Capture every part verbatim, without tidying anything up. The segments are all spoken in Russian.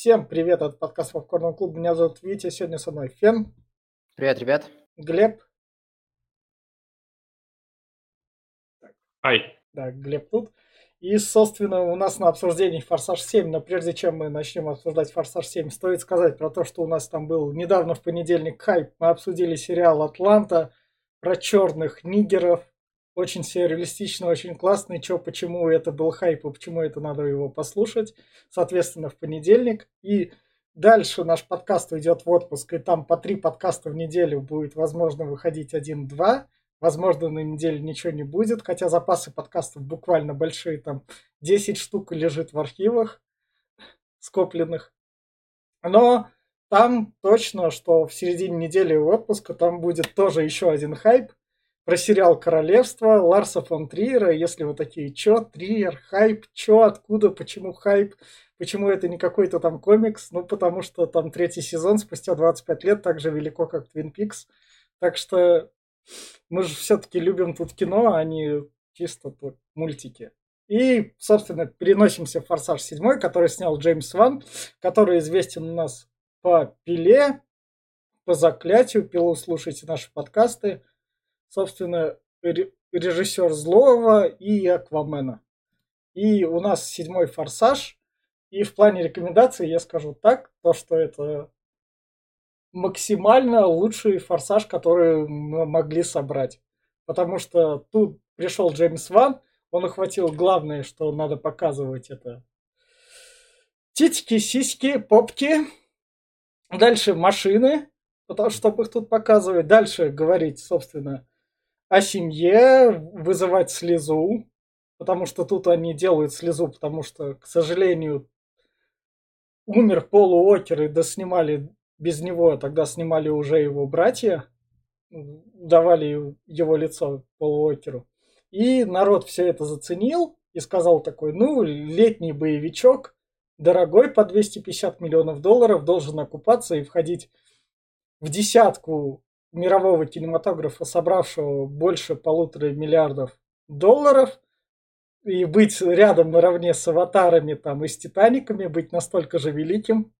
Всем привет от подкаста Попкорного клуба. Меня зовут Витя. Сегодня со мной Фен. Привет, ребят. Глеб. Ай. Да, Глеб тут. И, собственно, у нас на обсуждении Форсаж семь, но прежде чем мы начнем обсуждать Форсаж семь, стоит сказать про то, что у нас там был недавно в понедельник хайп. Мы обсудили сериал «Атланта», про черных нигеров. Очень сюрреалистично, очень классно. Чё, почему это был хайп и почему это надо его послушать. Соответственно, в понедельник. И дальше наш подкаст уйдет в отпуск, и там по три подкаста в неделю будет, возможно, выходить один-два. Возможно, на неделю ничего не будет, хотя запасы подкастов буквально большие, там десять штук лежит в архивах скопленных. Но там точно, что в середине недели отпуска там будет тоже еще один хайп про сериал «Королевство» Ларса фон Триера. Если вы такие, чё, Триер, хайп, чё, откуда, почему хайп, почему это не какой-то там комикс, ну потому что там третий сезон спустя двадцать пять лет так же велико, как Twin Peaks. Так что мы же все-таки любим тут кино, а не чисто тут мультики. И, собственно, переносимся в «Форсаж семь», который снял Джеймс Ван, который известен у нас по «Пиле», по «Заклятию». «Пилу» слушайте наши подкасты. Собственно, режиссер «Злого» и «Аквамена». И у нас седьмой «Форсаж». И в плане рекомендаций я скажу так, то, что это максимально лучший «Форсаж», который мы могли собрать. Потому что тут пришел Джеймс Ван, он ухватил главное, что надо показывать, это титьки, сиськи, попки. Дальше машины, потому что их тут показывать. Дальше говорить, собственно, о семье, вызывать слезу, потому что тут они делают слезу, потому что, к сожалению, умер Пол Уокер, и доснимали без него, тогда снимали уже его братья, давали его лицо Полу Уокеру. И народ все это заценил и сказал такой, ну, летний боевичок, дорогой, по двести пятьдесят миллионов долларов, должен окупаться и входить в десятку мирового кинематографа, собравшего больше полутора миллиардов долларов, и быть рядом наравне с «Аватарами» там, и с «Титаниками», быть настолько же великим.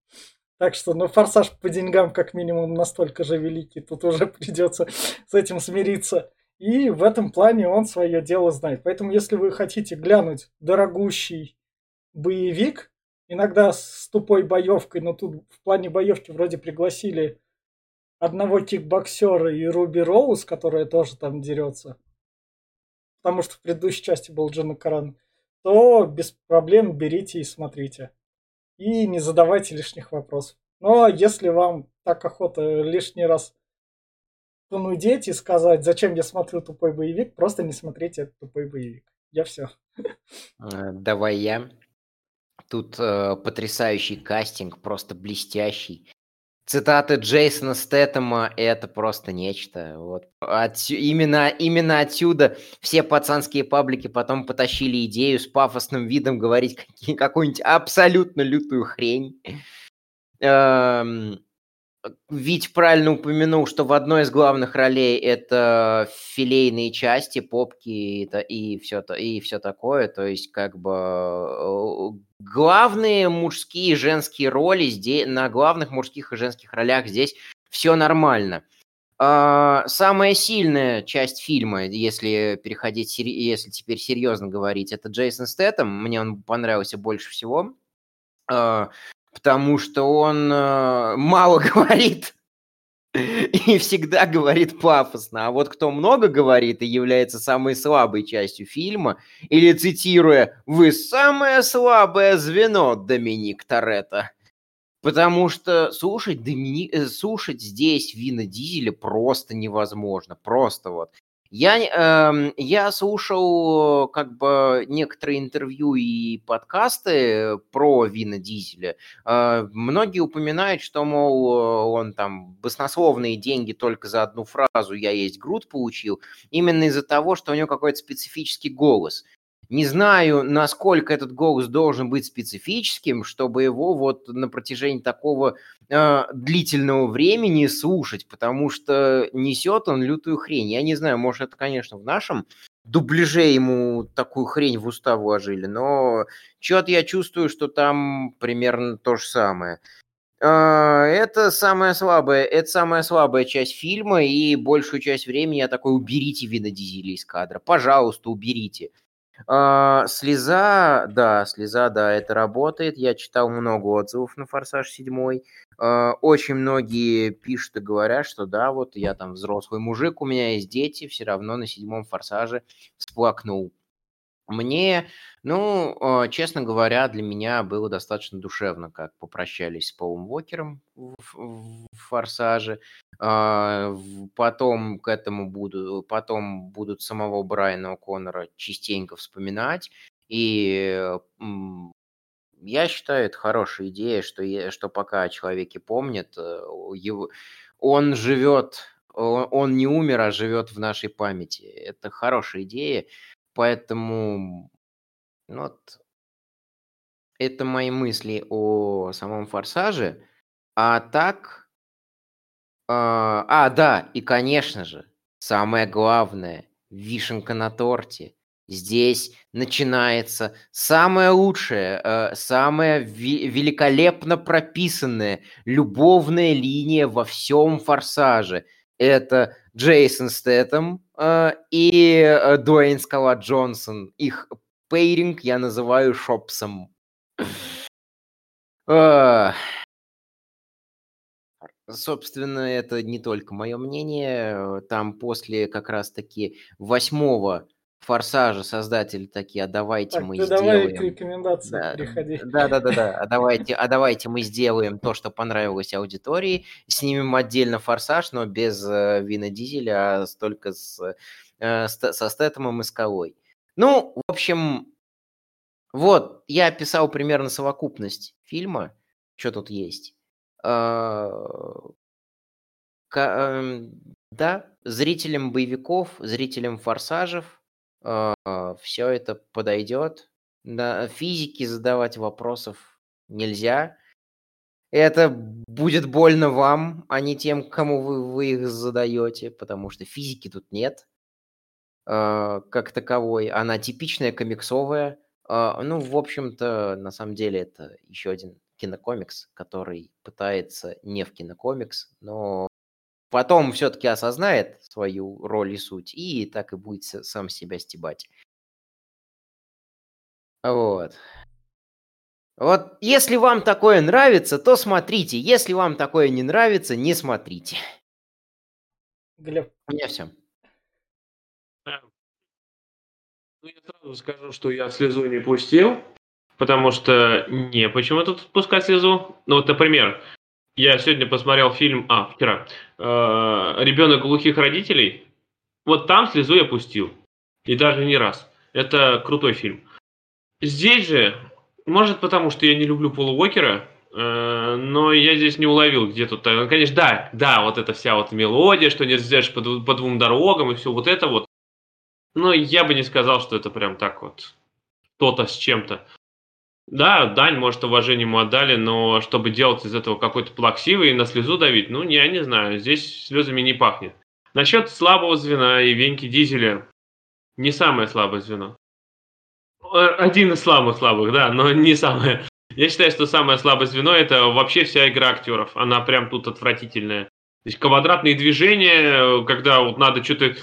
Так что, ну, «Форсаж» по деньгам как минимум настолько же великий, тут уже придется с этим смириться. И в этом плане он свое дело знает. Поэтому, если вы хотите глянуть дорогущий боевик, иногда с тупой боевкой, но тут в плане боевки вроде пригласили одного кикбоксера и Руби Роуз, которая тоже там дерется, потому что в предыдущей части был Джон Каран, то без проблем берите и смотрите. И не задавайте лишних вопросов. Но если вам так охота лишний раз понудеть и сказать, зачем я смотрю тупой боевик, просто не смотрите этот тупой боевик. Я все. Давай я. Тут э, потрясающий кастинг, просто блестящий. Цитаты Джейсона Стэтэма – это просто нечто. Вот. От, именно, именно отсюда все пацанские паблики потом потащили идею с пафосным видом говорить какие, какую-нибудь абсолютно лютую хрень. Эм, Вить правильно упомянул, что в одной из главных ролей это филейные части, попки и, и, все, и все такое. То есть как бы главные мужские и женские роли здесь, на главных мужских и женских ролях здесь все нормально. А, самая сильная часть фильма, если переходить, если теперь серьезно говорить, это Джейсон Стэтэм. Мне он понравился больше всего, а, потому что он а, мало говорит и всегда говорит пафосно. А вот кто много говорит и является самой слабой частью фильма, или, цитируя, «Вы самое слабое звено, Доминик Торетто». Потому что слушать, Домини... слушать здесь Вина Дизеля просто невозможно. Просто вот. Я, э, я слушал как бы некоторые интервью и подкасты про Вина Дизеля. Э, многие упоминают, что, мол, он там баснословные деньги только за одну фразу «я есть Грут» получил, именно из-за того, что у него какой-то специфический голос. Не знаю, насколько этот голос должен быть специфическим, чтобы его вот на протяжении такого э, длительного времени слушать, потому что несет он лютую хрень. Я не знаю, может, это, конечно, в нашем дубляже ему такую хрень в уста вложили, но чё-то я чувствую, что там примерно то же самое. Это самая слабая, это самая слабая часть фильма, и большую часть времени я такой: уберите Вина Дизеля из кадра, пожалуйста, уберите. Слеза, да, слеза, да, это работает. Я читал много отзывов на «Форсаж семь». Очень многие пишут и говорят, что да, вот я там взрослый мужик, у меня есть дети, все равно на седьмом «Форсаже» всплакнул. Мне, ну, честно говоря, для меня было достаточно душевно, как попрощались с Полом Уокером в, в, в «Форсаже». Потом к этому буду, потом будут самого Брайана О'Коннора частенько вспоминать. И я считаю, это хорошая идея, что, я, что пока о человеке помнят, его, он живет, он не умер, а живет в нашей памяти. Это хорошая идея. Поэтому вот это мои мысли о самом «Форсаже». А так... Э, а, да, и, конечно же, самое главное, вишенка на торте. Здесь начинается самое лучшее, э, самое ви- великолепно прописанная любовная линия во всем «Форсаже». Это Джейсон Стэттем э, и э, Дуэйн Скала Джонсон. Их пейринг я называю шопсом. uh. Собственно, это не только мое мнение. Там после как раз-таки восьмого «Форсажа» создатели такие: а давайте так, мы да сделаем... Давай к рекомендации да, переходи. Да-да-да, а давайте, а давайте мы сделаем то, что понравилось аудитории, снимем отдельно «Форсаж», но без э, Вина Дизеля, а только с, э, с, со Стэтэмом и Скалой. Ну, в общем, вот, я описал примерно совокупность фильма, что тут есть. Да, зрителям боевиков, зрителям «Форсажев» Uh, все это подойдет. На физике задавать вопросов нельзя. Это будет больно вам, а не тем, кому вы, вы их задаете, потому что физики тут нет uh, как таковой. Она типичная, комиксовая. Uh, ну, в общем-то, на самом деле, это еще один кинокомикс, который пытается не в кинокомикс, но потом все-таки осознает свою роль и суть, и так и будет сам себя стебать. Вот. Вот если вам такое нравится, то смотрите. Если вам такое не нравится, не смотрите. Глеб. У меня все. Ну, я сразу скажу, что я слезу не пустил, потому что не почему тут пускать слезу. Ну, вот, например... Я сегодня посмотрел фильм, а, вчера, э, «Ребенок глухих родителей». Вот там слезу я пустил. И даже не раз. Это крутой фильм. Здесь же, может, потому что я не люблю Пола Уокера, э, но я здесь не уловил, где тут... Конечно, да, да, вот эта вся вот мелодия, что не разделяешь по, по двум дорогам и все вот это вот. Но я бы не сказал, что это прям так вот что-то с чем-то. Да, дань, может, уважение ему отдали, но чтобы делать из этого какой-то плаксивый и на слезу давить, ну, я не знаю, здесь слезами не пахнет. Насчет слабого звена и Веньки Дизеля, не самое слабое звено. Один из слабых слабых, да, но не самое. Я считаю, что самое слабое звено – это вообще вся игра актеров, она прям тут отвратительная. То есть квадратные движения, когда вот надо что-то...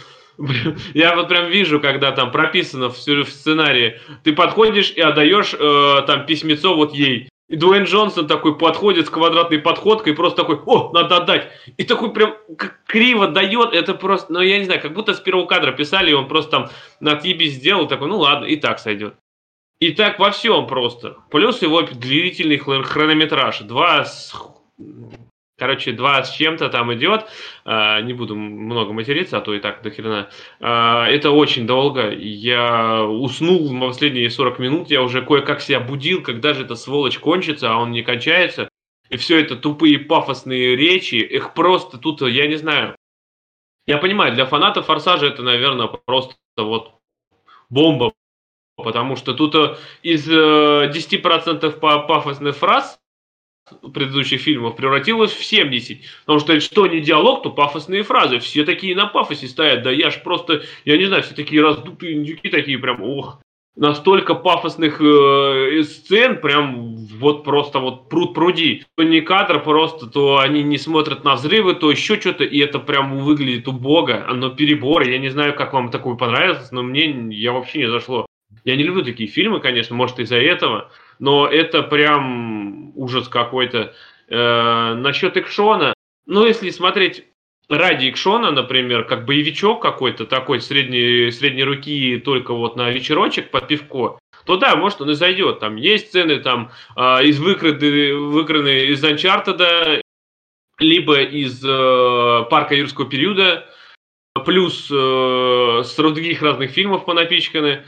Я вот прям вижу, когда там прописано в сценарии, ты подходишь и отдаешь э, там письмецо вот ей. И Дуэйн Джонсон такой подходит с квадратной подходкой, просто такой: о, надо отдать. И такой прям криво дает, это просто, ну я не знаю, как будто с первого кадра писали, и он просто там на отъебись сделал, такой: ну ладно, и так сойдет. И так во всем просто. Плюс его длительный хронометраж. Два с... Короче, два с чем-то там идет, не буду много материться, а то и так до хрена. Это очень долго, я уснул в последние сорок минут, я уже кое-как себя будил, когда же эта сволочь кончится, а он не кончается. И все это тупые пафосные речи, их просто тут, я не знаю. Я понимаю, для фанатов «Форсажа» это, наверное, просто вот бомба, потому что тут из десяти процентов пафосных фраз предыдущих фильмов превратилось в семьдесят. Потому что что не диалог, то пафосные фразы. Все такие на пафосе стоят. Да я ж просто, я не знаю, все такие раздутые индюки, такие прям, ох, настолько пафосных э, сцен, прям вот просто вот пруд пруди. То не кадр просто, то они не смотрят на взрывы, то еще что-то, и это прям выглядит убого. Оно перебор. Я не знаю, как вам такое понравилось, но мне я вообще не зашло. Я не люблю такие фильмы, конечно, может из-за этого, но это прям ужас какой-то. Э, насчет экшона, ну если смотреть ради экшона, например, как боевичок какой-то такой средней, средней руки только вот на вечерочек под пивко, то да, может он и зайдет. Там есть сцены там, э, из выкрады, выкраны из Uncharted, либо из э, Парка Юрского периода, плюс э, с других разных фильмов понапичканы,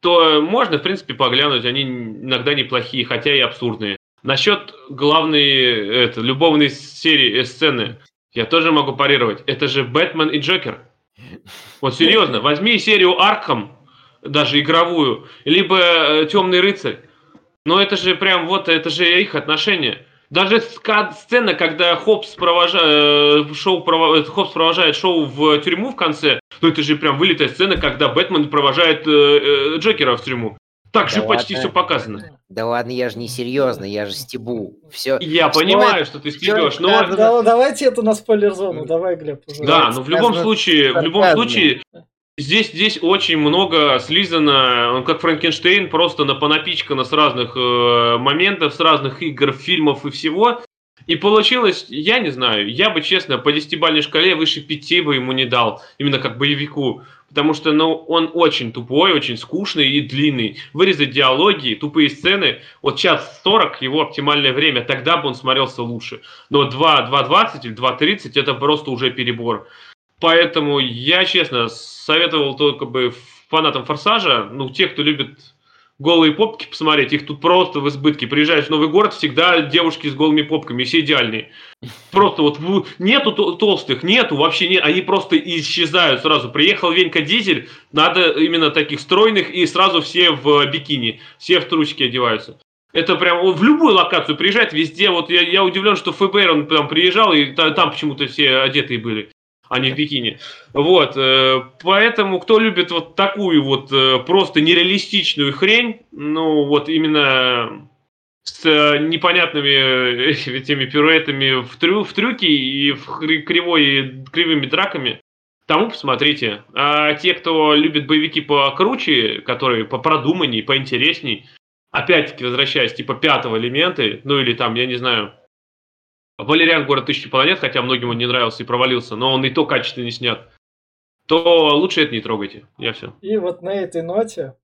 то можно, в принципе, поглянуть, они иногда неплохие, хотя и абсурдные. Насчет главной это, любовной серии, э, сцены, я тоже могу парировать. Это же Бэтмен и Джокер. Вот серьезно, возьми серию Аркхам, даже игровую, либо э, Темный рыцарь. Но это же прям вот, это же их отношения. Даже сцена, когда Хопс провожает, шоу, Хопс провожает шоу в тюрьму в конце, то это же прям вылитая сцена, когда Бэтмен провожает э, э, Джокера в тюрьму. Так да же ладно. Почти все показано. Да ладно, я же не серьезно, я же стебу. Все. Я что понимаю, это? Что ты стебешь, но... Да, да, да. Давайте это на спойлер-зону, давай, Глеб. Уже. Да, но в любом случае, в любом случае, здесь, здесь очень много слизано, как Франкенштейн, просто напонапичкано с разных э, моментов, с разных игр, фильмов и всего. И получилось, я не знаю, я бы, честно, по десятибалльной шкале выше пяти бы ему не дал, именно как боевику. Потому что ну, он очень тупой, очень скучный и длинный. Вырезать диалоги, тупые сцены, вот час сорок его оптимальное время, тогда бы он смотрелся лучше. Но два двадцать или два тридцать это просто уже перебор. Поэтому я, честно, советовал только бы фанатам «Форсажа», ну, те, кто любит... голые попки посмотреть, их тут просто в избытке. Приезжаешь в новый город, всегда девушки с голыми попками, все идеальные. Просто вот нету толстых, нету вообще, нет, они просто исчезают сразу. Приехал Венька Дизель, надо именно таких стройных, и сразу все в бикини, все в трусики одеваются. Это прям в любую локацию приезжает, везде. Вот я, я удивлен, что ФБР он там приезжал, и там почему-то все одетые были, а не в бикини. Вот, поэтому, кто любит вот такую вот просто нереалистичную хрень, ну, вот именно с непонятными этими пируэтами в, трю, в трюки и в кривой, кривыми драками, тому посмотрите. А те, кто любит боевики покруче, которые попродуманней, поинтересней, опять-таки возвращаясь, типа «Пятого элемента», ну, или там, я не знаю... «Валериан. Город тысячи планет», хотя многим он не нравился и провалился, но он и то качественно не снят, то лучше это не трогайте. Я все. И вот на этой ноте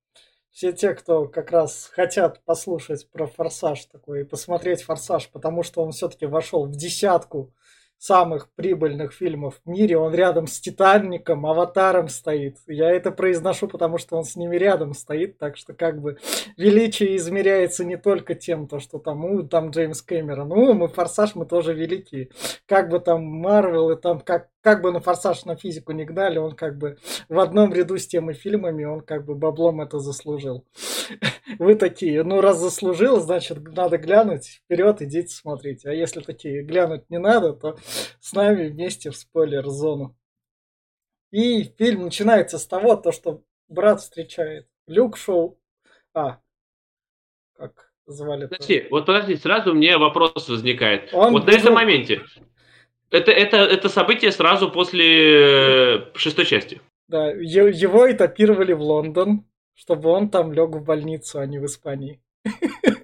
все те, кто как раз хотят послушать про «Форсаж» такой и посмотреть «Форсаж», потому что он все-таки вошел в десятку самых прибыльных фильмов в мире, он рядом с «Титаником», «Аватаром» стоит. Я это произношу, потому что он с ними рядом стоит, так что как бы величие измеряется не только тем, то, что там, у, там Джеймс Кэмерон, ну, мы «Форсаж», мы тоже великие. Как бы там Марвел и там, как, как бы на «Форсаж» на физику не гнали, он как бы в одном ряду с теми фильмами, он как бы баблом это заслужил. Вы такие, ну раз заслужил, значит надо глянуть, вперед идите смотрите. А если такие глянуть не надо, то с нами вместе в спойлер-зону. И фильм начинается с того, то, что брат встречает Люк Шоу... А, как звали? Подожди, вот подожди, сразу мне вопрос возникает. Он вот на этом моменте. Это, это, это событие сразу после шестой части. Да, его этапировали в Лондон, чтобы он там лег в больницу, а не в Испании.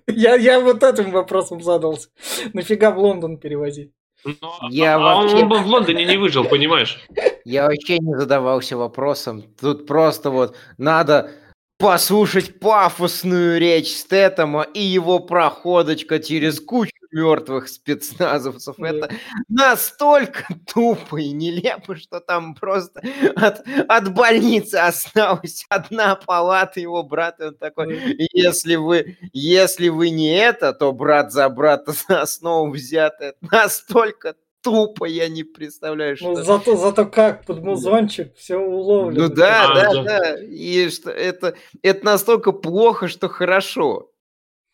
Я вот этим вопросом задался. Нафига в Лондон перевозить? Но, я а вообще... он бы в Лондоне не выжил, понимаешь? Я вообще не задавался вопросом. Тут просто вот надо послушать пафосную речь Стэтэма и его проходочка через кучу мертвых спецназовцев. Да. Это настолько тупо и нелепо, что там просто от, от больницы осталась одна палата его брата. Он такой, да. если, вы, если вы не это, то брат за брата за основу взят. Это настолько тупо, я не представляю, что... Ну, зато, зато как, под музончик все уловлено. Ну да, а, да, да, да. И что это, это настолько плохо, что хорошо.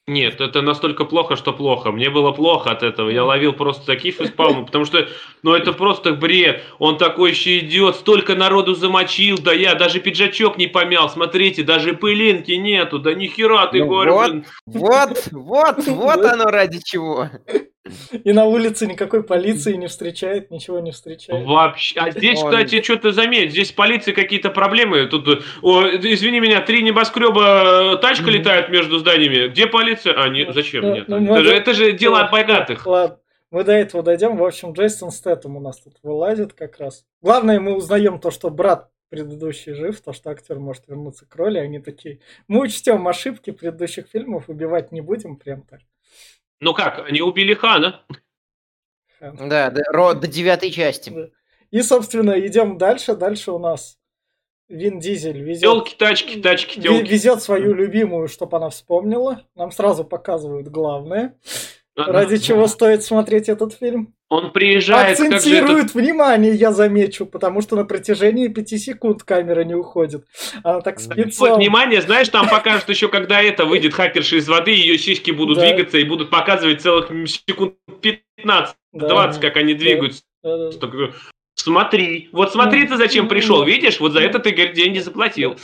Нет, это настолько плохо, что плохо. Мне было плохо от этого. Я ловил просто такие фейспалмы, потому что, ну, это просто бред. Он такой еще идет, столько народу замочил, да я даже пиджачок не помял. Смотрите, даже пылинки нету, да нихера ты, ну, говорю. Вот, блин. вот, вот, вот оно ради чего. И на улице никакой полиции не встречает, ничего не встречает. Вообще. А здесь, кстати, Он... что-то заметь, здесь с полицией какие-то проблемы. Тут, о, извини меня, три небоскреба тачка mm-hmm. летают между зданиями. Где полиция? А, нет, зачем? Ну, нет. Ну, это, мы... же, это же дела от богатых. Ладно, мы до этого дойдем. В общем, Джейсон Стэттем у нас тут вылазит как раз. Главное, мы узнаем то, что брат предыдущий жив, то, что актер может вернуться к роли. Они такие, мы учтем ошибки предыдущих фильмов, убивать не будем прям так. Ну как, они убили Хана. Хан. Да, до, до девятой части. Да. И, собственно, идем дальше. Дальше у нас Вин Дизель везет... Телки, тачки, тачки, телки. Везет свою любимую, чтобы она вспомнила. Нам сразу показывают главное, А-а-а. ради чего стоит смотреть этот фильм. Он приезжает... Акцентирует как внимание, я замечу, потому что на протяжении пяти секунд камера не уходит. Она так специально... Вот, внимание, знаешь, там покажут еще, когда это выйдет хакерша из воды, ее сиськи будут да. двигаться и будут показывать целых секунд пятнадцать-двадцать, да. как они двигаются. Да. Смотри, вот смотри, ты зачем пришел, видишь, вот за это ты, говорит, деньги заплатил.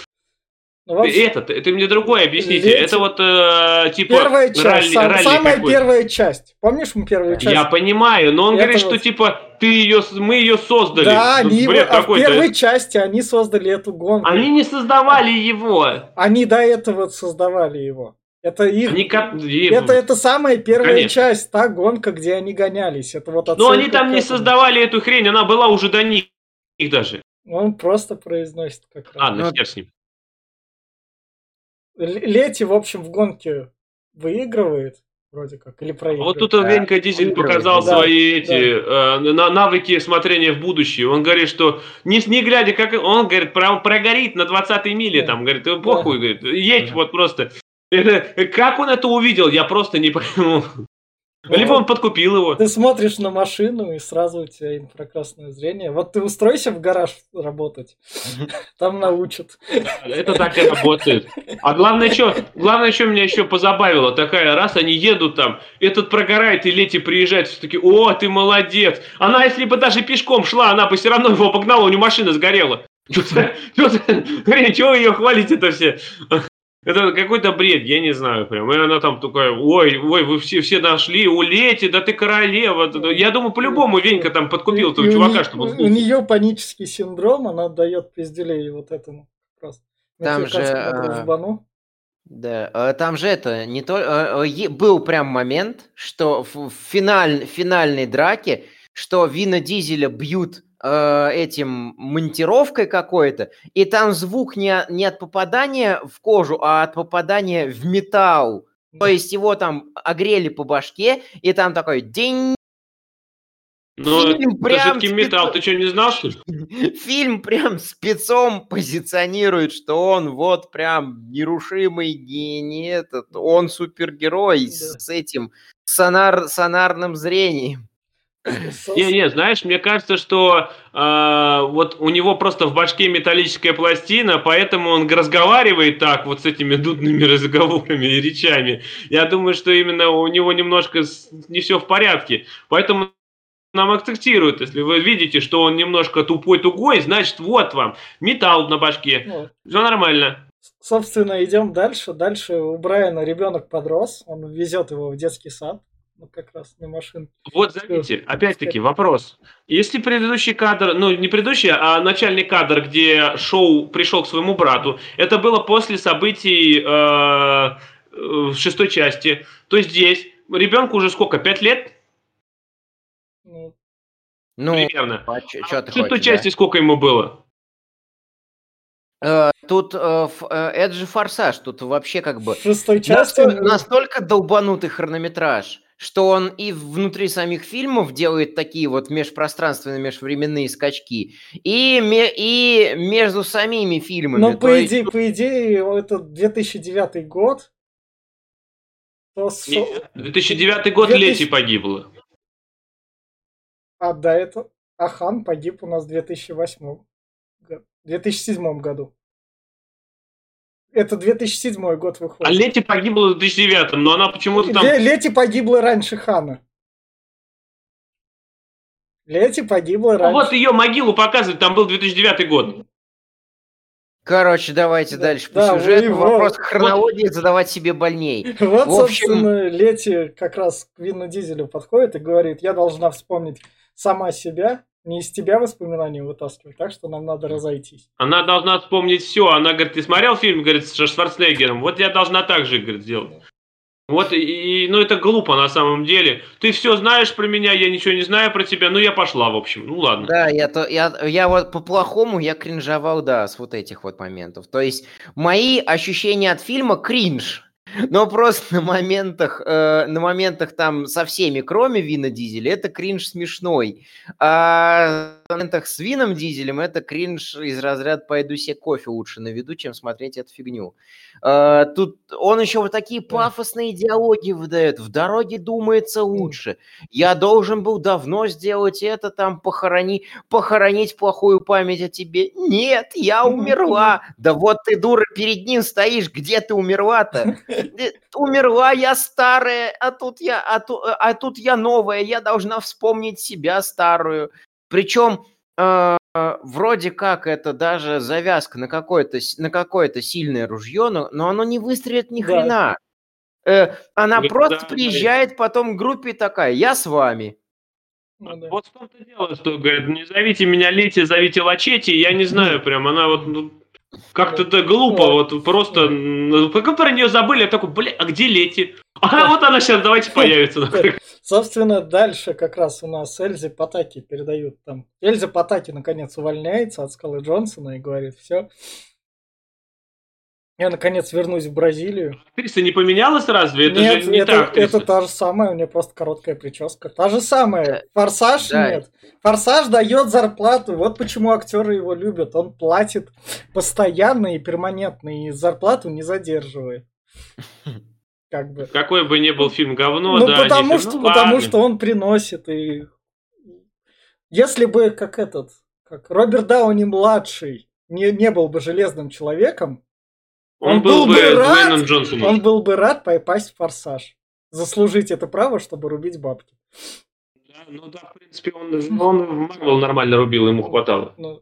Это, это мне другое объясните. Лети. Это вот э, типа первая часть, ралли, сам, ралли самая какой-то. Первая часть. Помнишь, мы первую часть? Я понимаю, но он это говорит, вот... что типа ты ее, мы ее создали. Да, тут они его, а в первой части они создали эту гонку. Они не создавали его. Они до этого создавали его. Это их. Они... Это, это самая первая Конечно. часть, та гонка, где они гонялись. Это вот отсылка. Но они там не создавали эту хрень, она была уже до них даже. Он просто произносит как раз. Ладно, ну, хер с ним. Лети, в общем, в гонке выигрывает, вроде как, или проигрывает. Вот тут Венька а, Дизель показал да, свои эти да. э, навыки смотрения в будущее. Он говорит, что не, не глядя, как он говорит, про, прогорит на двадцатой миле, да. там, говорит, похуй, да. говорит, едь да. вот просто. Как он это увидел, я просто не пойму. Ну, либо он подкупил его. Ты смотришь на машину, и сразу у тебя инфракрасное зрение. Вот ты устройся в гараж работать, там научат. Это так и работает. А главное, что главное, что меня еще позабавило, такая, раз они едут там, этот прогорает, и Лети приезжает, все таки, о, ты молодец. Она, если бы даже пешком шла, она бы все равно его обогнала, у нее машина сгорела. Чего ее хвалите-то все? Это какой-то бред, я не знаю прям. И она там такая, ой, ой, вы все, все нашли, улети, да ты королева. Я думаю, по-любому Венька там подкупил этого чувака, чтобы... У, у нее панический синдром, она дает пизделей вот этому. Просто. Там же... А... Да, там же это, не то... Был прям момент, что в финаль... финальной драке, что Вина Дизеля бьют... этим монтировкой какой-то, и там звук не, не от попадания в кожу, а от попадания в металл. То есть его там огрели по башке, и там такой день... Ну, это жидкий металл, ты что, не знал, что ли? Фильм прям спецом позиционирует, что он вот прям нерушимый гений, этот, он супергерой да. с, с этим сонар, сонарным зрением. Не, не, знаешь, мне кажется, что э, вот у него просто в башке металлическая пластина, поэтому он разговаривает так вот с этими дудными разговорами и речами. Я думаю, что именно у него немножко не все в порядке, поэтому нам акцентируют. Если вы видите, что он немножко тупой-тугой, значит, вот вам металл на башке. Вот. Все нормально. Собственно, идем дальше. Дальше у Брайана ребенок подрос, он везет его в детский сад. Ну, как раз на машинке. Вот заметьте, опять-таки вопрос. Если предыдущий кадр, ну, не предыдущий, а начальный кадр, где Шоу пришел к своему брату, это было после событий в шестой части, то здесь ребенку уже сколько, пять лет? Ну, примерно. А в шестой части сколько ему было? Тут э, ф, э, это же форсаж, тут вообще как бы... В шестой части... Настолько долбанутый хронометраж, что он и внутри самих фильмов делает такие вот межпространственные, межвременные скачки, и, и между самими фильмами. Но по, есть... идее, по идее, это две тысячи девятый год. То... Нет, две тысячи девятый год две тысячи... Лети погибло. А до этого... А Хан погиб у нас в две тысячи восьмом. две тысячи седьмом году. Это две тысячи седьмой год выходит. А Лети погибла в две тысячи девятом, но она почему-то там... Лети погибла раньше Хана. Лети погибла раньше. Вот ее могилу показывают, там был две тысячи девятый год. Короче, давайте да, дальше по да, сюжету. Его... Вопрос хронологии вот... задавать себе больней. Вот, в общем... собственно, Лети как раз к Вину Дизелю подходит и говорит, я должна вспомнить сама себя, не из тебя воспоминания вытаскивать, так что нам надо разойтись. Она должна вспомнить все. Она говорит, ты смотрел фильм, говорит, с Шварценеггером? Вот я должна так же, говорит, сделать. Вот, и, ну это глупо на самом деле. Ты все знаешь про меня, я ничего не знаю про тебя, ну я пошла, в общем, ну ладно. Да, я, то, я, я вот по-плохому, я кринжовал, да, с вот этих вот моментов. То есть мои ощущения от фильма кринж, но просто на моментах, э, на моментах там со всеми, кроме Вина Дизеля, это кринж смешной. А на моментах с Вином Дизелем это кринж из разряда «пойду себе кофе лучше наведу, чем смотреть эту фигню». А, тут он еще вот такие пафосные диалоги выдает. В дороге думается лучше. Я должен был давно сделать это, там, похорони, похоронить плохую память о тебе. Нет, я умерла. Да вот ты, дура, перед ним стоишь. Где ты умерла-то? Умерла я старая, а тут я, а ту, а тут я новая. Я должна вспомнить себя старую. Причем... Э- Вроде как это даже завязка на какое-то, на какое-то сильное ружье, но, но оно не выстрелит ни хрена. Да. Э, она Никуда просто приезжает потом к группе такая, я с вами. Ну, да. Вот в том-то дело, что говорит, не зовите меня Лети, зовите Лачетти, я не знаю прям, она вот ну, как-то да, глупо, да. вот просто, ну, как про нее забыли, я такой, бля, а где Лети? А вот она сейчас, давайте появится. Собственно, дальше как раз у нас Эльзе Патаки передают там. Эльза Патаки наконец увольняется от Скалы Джонсона и говорит, все, я наконец вернусь в Бразилию. Актриса не поменялась разве? Это нет, же не это, та актриса. Это та же самая, у нее просто короткая прическа. Та же самая. Форсаж да. нет. Форсаж дает зарплату. Вот почему актеры его любят. Он платит постоянно и перманентно, и зарплату не задерживает. Как бы. Какой бы ни был фильм говно, ну, да. Потому, они, что, ну, потому что он приносит. И... Если бы, как этот, как Роберт Дауни-младший не, не был бы Железным человеком, он, он был, был бы Дуэйном Джонсоном. Он был бы рад попасть в «Форсаж». Заслужить это право, чтобы рубить бабки. Да, ну да, в принципе, он, он в Марвел нормально рубил, ему хватало. Ну,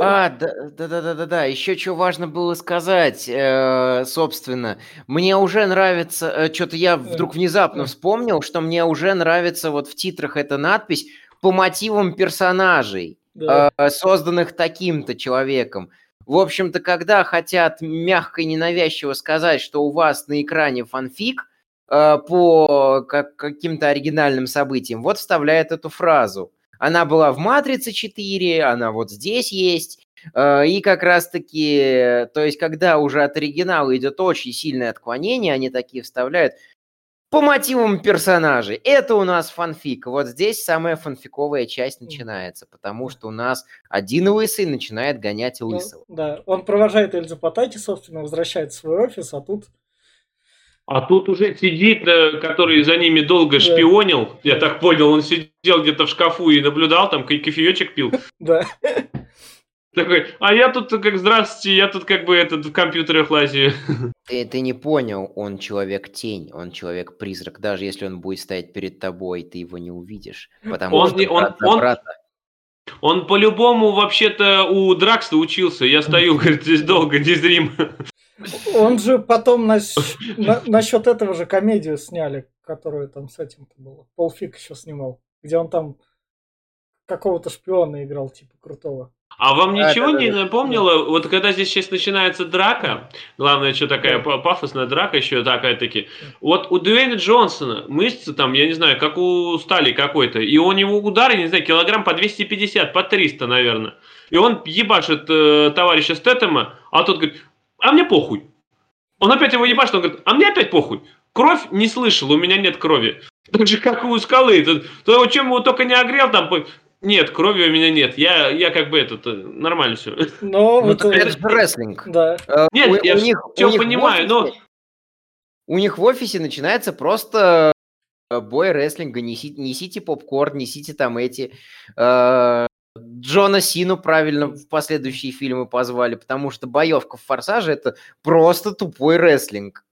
А, да-да-да-да-да, еще что важно было сказать, э, собственно, мне уже нравится, э, что-то я вдруг внезапно вспомнил, что мне уже нравится вот в титрах эта надпись по мотивам персонажей, да. э, созданных таким-то человеком. В общем-то, когда хотят мягко и ненавязчиво сказать, что у вас на экране фанфик э, по как- каким-то оригинальным событиям, вот вставляют эту фразу. Она была в «Матрице четыре», она вот здесь есть. И как раз-таки, то есть, когда уже от оригинала идет очень сильное отклонение, они такие вставляют по мотивам персонажей. Это у нас фанфик. Вот здесь самая фанфиковая часть начинается, потому что у нас один лысый начинает гонять лысого. Ну, да, он провожает Эльзу Патаки, собственно, возвращается в свой офис, а тут... А тут уже сидит, который за ними долго да. шпионил. Я так понял, он сидел где-то в шкафу и наблюдал, там кофеечек пил. Да. Такой, а я тут как, здравствуйте, я тут как бы этот в компьютерах лазию. Ты, ты не понял, он человек-тень, он человек-призрак. Даже если он будет стоять перед тобой, ты его не увидишь. Потому он, что не, он, он, он по-любому вообще-то у Дракса учился. Я стою, говорит, здесь долго, незримо. Он же потом нас... на... насчет этого же комедию сняли, которую там с этим-то было. Пол Фиг еще снимал, где он там какого-то шпиона играл, типа крутого. А вам ничего а, да, не да, напомнило? Да. Вот когда здесь сейчас начинается драка, главное, что такая да. пафосная драка еще такая-таки. Да. Вот у Дуэйна Джонсона мышцы там, я не знаю, как у стали какой-то, и у него удары, не знаю, килограмм по двести пятьдесят, по триста, наверное. И он ебашит э, товарища Стэтэма, а тот говорит... А мне похуй. Он опять его ебашит, он говорит, а мне опять похуй. Кровь не слышал, у меня нет крови. Так же, как и у Скалы. То, то чем его только не огрел, там... Нет, крови у меня нет. Я, я как бы этот... Нормально все. Но ну, это... это же рестлинг. Да. Нет, у, я у них, все у понимаю, но... У них в офисе начинается просто бой рестлинга. Несите, несите попкорн, несите там эти... Э... Джона Сину правильно в последующие фильмы позвали, потому что боевка в «Форсаже» — это просто тупой рестлинг.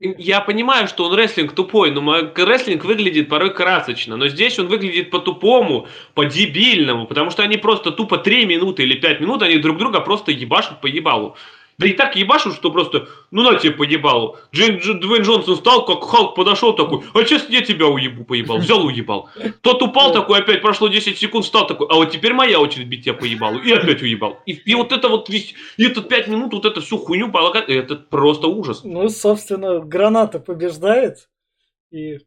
Я понимаю, что он рестлинг тупой, но рестлинг выглядит порой красочно, но здесь он выглядит по-тупому, по-дебильному, потому что они просто тупо три минуты или пять минут, они друг друга просто ебашут по ебалу. Да и так ебашут, что просто, ну на тебе по ебалу. Джейн, Джейн, Дуэйн Джонсон встал, как Халк подошел такой, а сейчас я тебя уебу поебал, взял уебал. Тот упал такой, опять прошло десять секунд, встал такой, а вот теперь моя очередь бить тебя поебалу, и опять уебал. И, и вот это вот, весь, и этот пять минут, вот это всю хуйню полагать, это просто ужас. Ну, собственно, граната побеждает, и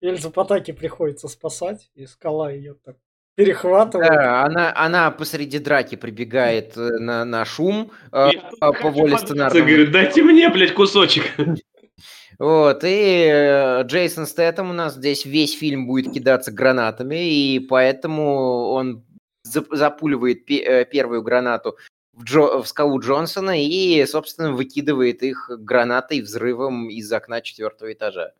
Эльза Патаки приходится спасать, и Скала ее так перехватывает. Да, она, она посреди драки прибегает на, на шум э, по воле сценарного. Говорит, дайте мне, блядь, кусочек. Вот, и Джейсон Стэттем у нас здесь весь фильм будет кидаться гранатами, и поэтому он запуливает пе- первую гранату в, Джо, в скалу Джонсона и, собственно, выкидывает их гранатой взрывом из окна четвертого этажа.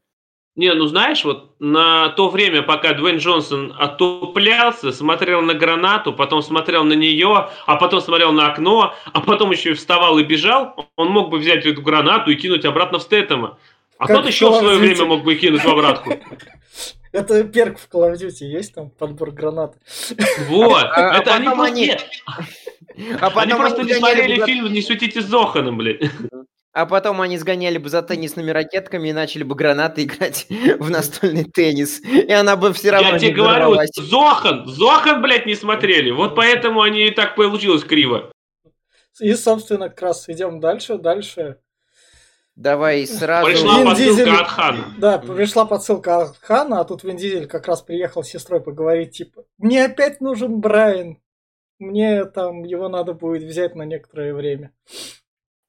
Не, ну знаешь, вот на то время, пока Дуэйн Джонсон отуплялся, смотрел на гранату, потом смотрел на нее, а потом смотрел на окно, а потом еще и вставал и бежал, он мог бы взять эту гранату и кинуть обратно в Стэттема. А как тот еще в свое время мог бы кинуть в обратку. Это перк в Call of Duty есть, там подбор гранаты. Вот, это они просто... Они просто не смотрели фильм «Не светите с Зоханом», блядь. А потом они сгоняли бы за теннисными ракетками и начали бы гранаты играть в настольный теннис. И она бы все равно Я не взорвалась. Я тебе говорю, Зохан, Зохан, блядь, не смотрели. Вот поэтому они и так получилось криво. И, собственно, как раз идем дальше, дальше. Давай сразу... Пришла Вин подсылка Дизель... от Хана. Да, пришла подсылка от Хана, а тут Вин Дизель как раз приехал с сестрой поговорить, типа, мне опять нужен Брайан. Мне там его надо будет взять на некоторое время.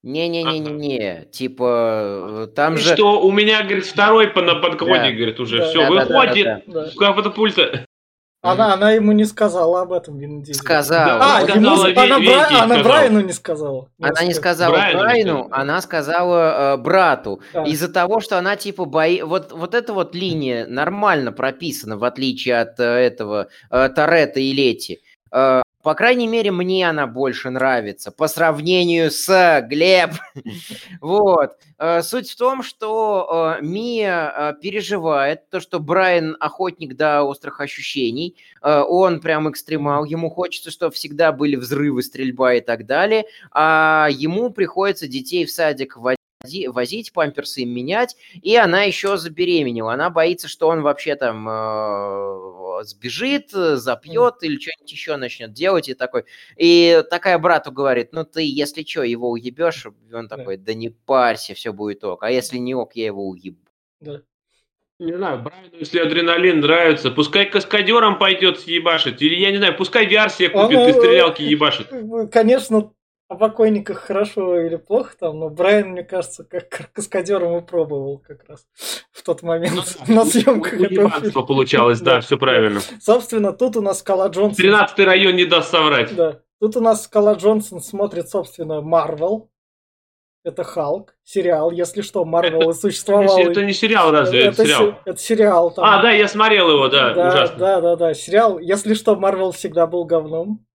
Не-не-не-не-не, типа, там и же... Что, у меня, говорит, второй по подходе, да. говорит, уже, да, все, да, выходит, да, да, да, да. Капотапульта. Она, она ему не сказала об этом, Вин Дизель. Сказала. Да, а, сказала, ему... она, Бра... сказала. она Брайану не сказала. Не она сказала. не сказала Брайану, Брайану она сказала э, брату. Да. Из-за того, что она типа бои... Вот, вот эта вот линия нормально прописана, в отличие от э, этого э, Торетто и Летти. Э, По крайней мере, мне она больше нравится по сравнению с Глеб. Вот. Суть в том, что Мия переживает то, что Брайан охотник до острых ощущений. Он прям экстремал. Ему хочется, чтобы всегда были взрывы, стрельба и так далее. А ему приходится детей в садик водить. возить, памперсы им менять, и она еще забеременела. Она боится, что он вообще там э, сбежит, запьет mm. или что-нибудь еще начнет делать. И такой, и такая брату говорит, ну ты, если что, его уебешь, он такой, да не парься, все будет ок. А если не ок, я его уебу. Да. Не знаю, Брайану, если адреналин нравится, пускай каскадером пойдет съебашить, или, я не знаю, пускай ви ар себе купит он, и стрелялки ебашит. Конечно, о покойниках хорошо или плохо там, но Брайан, мне кажется, как каскадером и пробовал как раз в тот момент на съемках. Ебанство получалось, да, все правильно. Собственно, тут у нас Скала Джонсон... тринадцатый район не даст соврать. Да. Тут у нас Скала Джонсон смотрит, собственно, Марвел. Это Халк. Сериал, если что, Марвел и существовал. Это не сериал, разве? Это, это сериал. Се... Это сериал там. А, да, я смотрел его, да, да ужасно. Да, да, да, сериал. Если что, Марвел всегда был говном.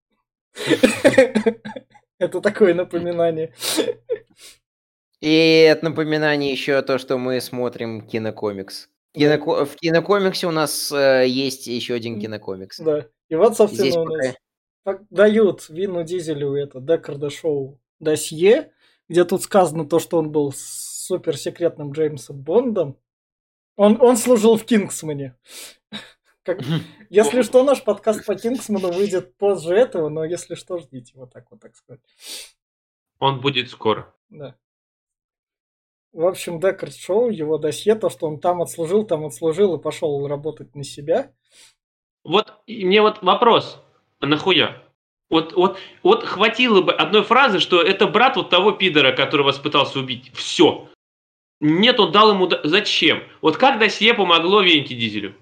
Это такое напоминание. И это напоминание еще то, что мы смотрим кинокомикс. Киноко... В кинокомиксе у нас э, есть еще один кинокомикс. Да. И вот, собственно, Здесь у нас пока... дают Вину Дизелю это Деккарда шоу досье, где тут сказано то, что он был суперсекретным Джеймсом Бондом. Он, он служил в Кингсмане. Как... Если что, наш подкаст по Кингсману выйдет позже этого, но если что, ждите, вот так вот, так сказать. Он будет скоро. Да. В общем, Деккард шоу, его досье, то, что он там отслужил, там отслужил и пошел работать на себя. Вот, мне вот вопрос, нахуя? Вот, вот, вот хватило бы одной фразы, что это брат вот того пидора, который вас пытался убить. Все. Нет, он дал ему... Зачем? Вот как досье помогло Веньке Дизелю?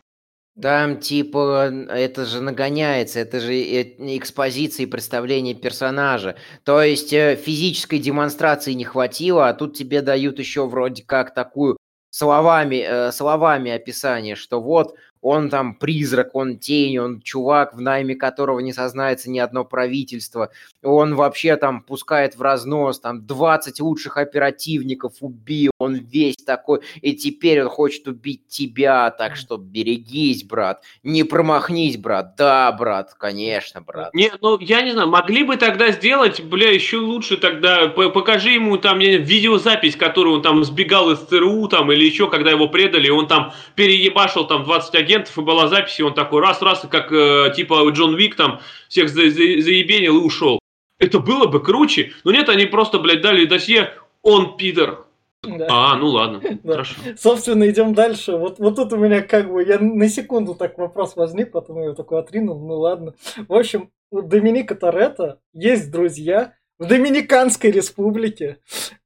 Там, типа, это же нагоняется, это же экспозиция и представление персонажа. То есть физической демонстрации не хватило, а тут тебе дают еще вроде как такую словами, словами описание, что вот Он там призрак, он тень, он чувак, в найме которого не сознается ни одно правительство. Он вообще там пускает в разнос там двадцать лучших оперативников, убил, он весь такой. И теперь он хочет убить тебя, так что берегись, брат. Не промахнись, брат. Да, брат, конечно, брат. Не, ну, я не знаю, могли бы тогда сделать, бля, еще лучше тогда. Покажи ему там видеозапись, которую он там сбегал из ЦРУ там или еще, когда его предали, он там переебашил там двадцать один агентов, и была запись, и он такой раз-раз, как э, типа Джон Уик там всех за- за- заебенил и ушел. Это было бы круче, но нет, они просто, блядь, дали досье, он пидор. Да. А, ну ладно, да. Хорошо. Собственно, идем дальше. Вот, вот тут у меня как бы, я на секунду так вопрос возник, потом я его такой отринул, ну ладно. В общем, у Доминика Торетто есть друзья в Доминиканской республике,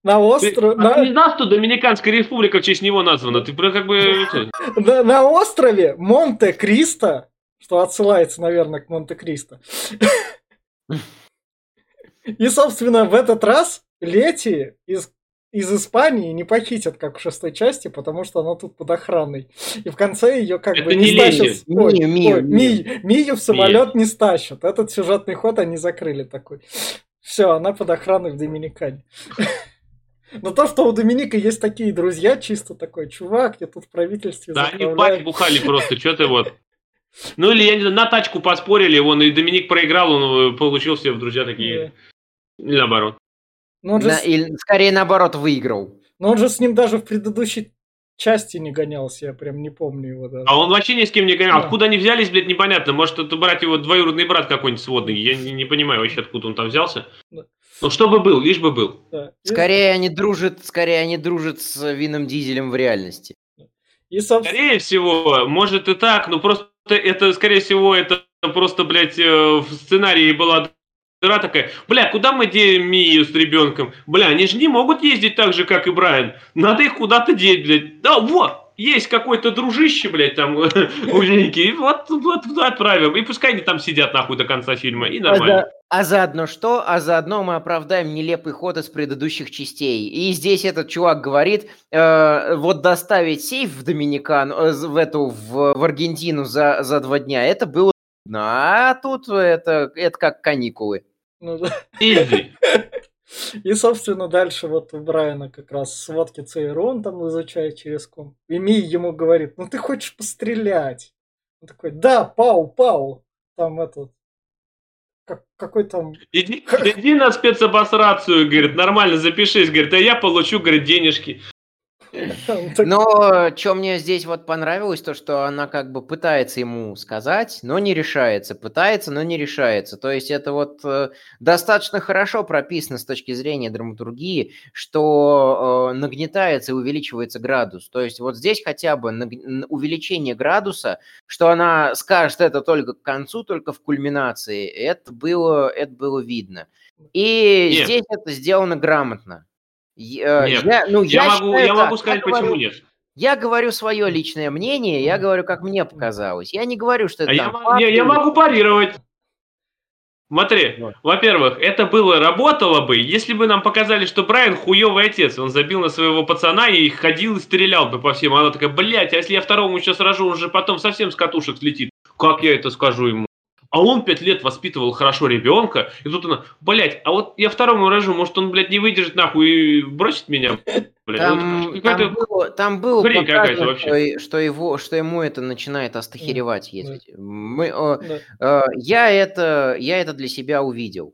на острове... Ты, на... А ты не знал, что Доминиканская республика в честь него названа? Ты как бы... на, на острове Монте-Кристо, что отсылается, наверное, к Монте-Кристо. И, собственно, в этот раз Лети из, из Испании не похитят, как в шестой части, потому что она тут под охраной. И в конце ее как это бы не стащат. Мию, Мию, Мию. Мию в самолет не стащат. Этот сюжетный ход они закрыли такой. Все, она под охраной в Доминикане. Но то, что у Доминика есть такие друзья, чисто такой, чувак, я тут в правительстве заправляю. Да, они в баре бухали просто, что ты вот. Ну или, я не знаю, на тачку поспорили, вон, и Доминик проиграл, он получил все в друзья такие. Или наоборот. Скорее наоборот, выиграл. Но он же с ним даже в предыдущей части не гонялся, я прям не помню его даже. А он вообще ни с кем не гонял. Да. Откуда они взялись, блядь, непонятно. Может, это брать его двоюродный брат какой-нибудь сводный. Я не, не понимаю вообще, откуда он там взялся. Да. Ну, чтобы был, лишь бы был. Да. Скорее, они дружат, скорее они дружат с Вином Дизелем в реальности. И, собственно... Скорее всего, может и так, но просто это, скорее всего, это просто, блядь, в сценарии была... Дыра такая, бля, куда мы денем Мию с ребенком? Бля, они же не могут ездить так же, как и Брайан. Надо их куда-то деть, блядь. Да, вот, есть какой-то дружище, блядь, там у Лики. Вот туда отправим. И пускай они там сидят нахуй до конца фильма. И нормально. А заодно что? А заодно мы оправдаем нелепый ход из предыдущих частей. И здесь этот чувак говорит, э, вот доставить сейф в Доминикан, э, в эту, в, в Аргентину за, за два дня, это было... А тут это, это как каникулы. Ну, да. И, собственно, дальше вот у Брайана как раз сводки ЦРУ он там изучает через комп. И Ми ему говорит, ну ты хочешь пострелять? Он такой, да, пау, пау. Там этот... Как, какой там... Иди, как... иди на спецобосрацию, говорит, нормально запишись, говорит, а я получу, говорит, денежки. Но что мне здесь вот понравилось, то что она как бы пытается ему сказать, но не решается, пытается, но не решается. То есть это вот э, достаточно хорошо прописано с точки зрения драматургии, что э, нагнетается и увеличивается градус. То есть вот здесь хотя бы наг... увеличение градуса, что она скажет это только к концу, только в кульминации, это было, это было видно. И нет. Здесь это сделано грамотно. Я, нет. Я, ну, я, я, могу, считаю, я могу сказать, я почему говорю, нет. Я говорю свое личное мнение, я говорю, как мне показалось. Я не говорю, что это а там... Я, пап, я, я могу парировать. Смотри, вот. Во-первых, это было, работало бы, если бы нам показали, что Брайан хуёвый отец. Он забил на своего пацана и ходил и стрелял бы по всем. Она такая, блядь, а если я второму сейчас рожу, он же потом совсем с катушек слетит. Как я это скажу ему? А он пять лет воспитывал хорошо ребенка, и тут она, блядь, а вот я второму рожу, может, он, блядь, не выдержит нахуй и бросит меня, блядь. Там, вот, там было, там было показано, что, что, его, что ему это начинает остохеревать ездить. Да. Мы, э, да. э, я, это, я это для себя увидел.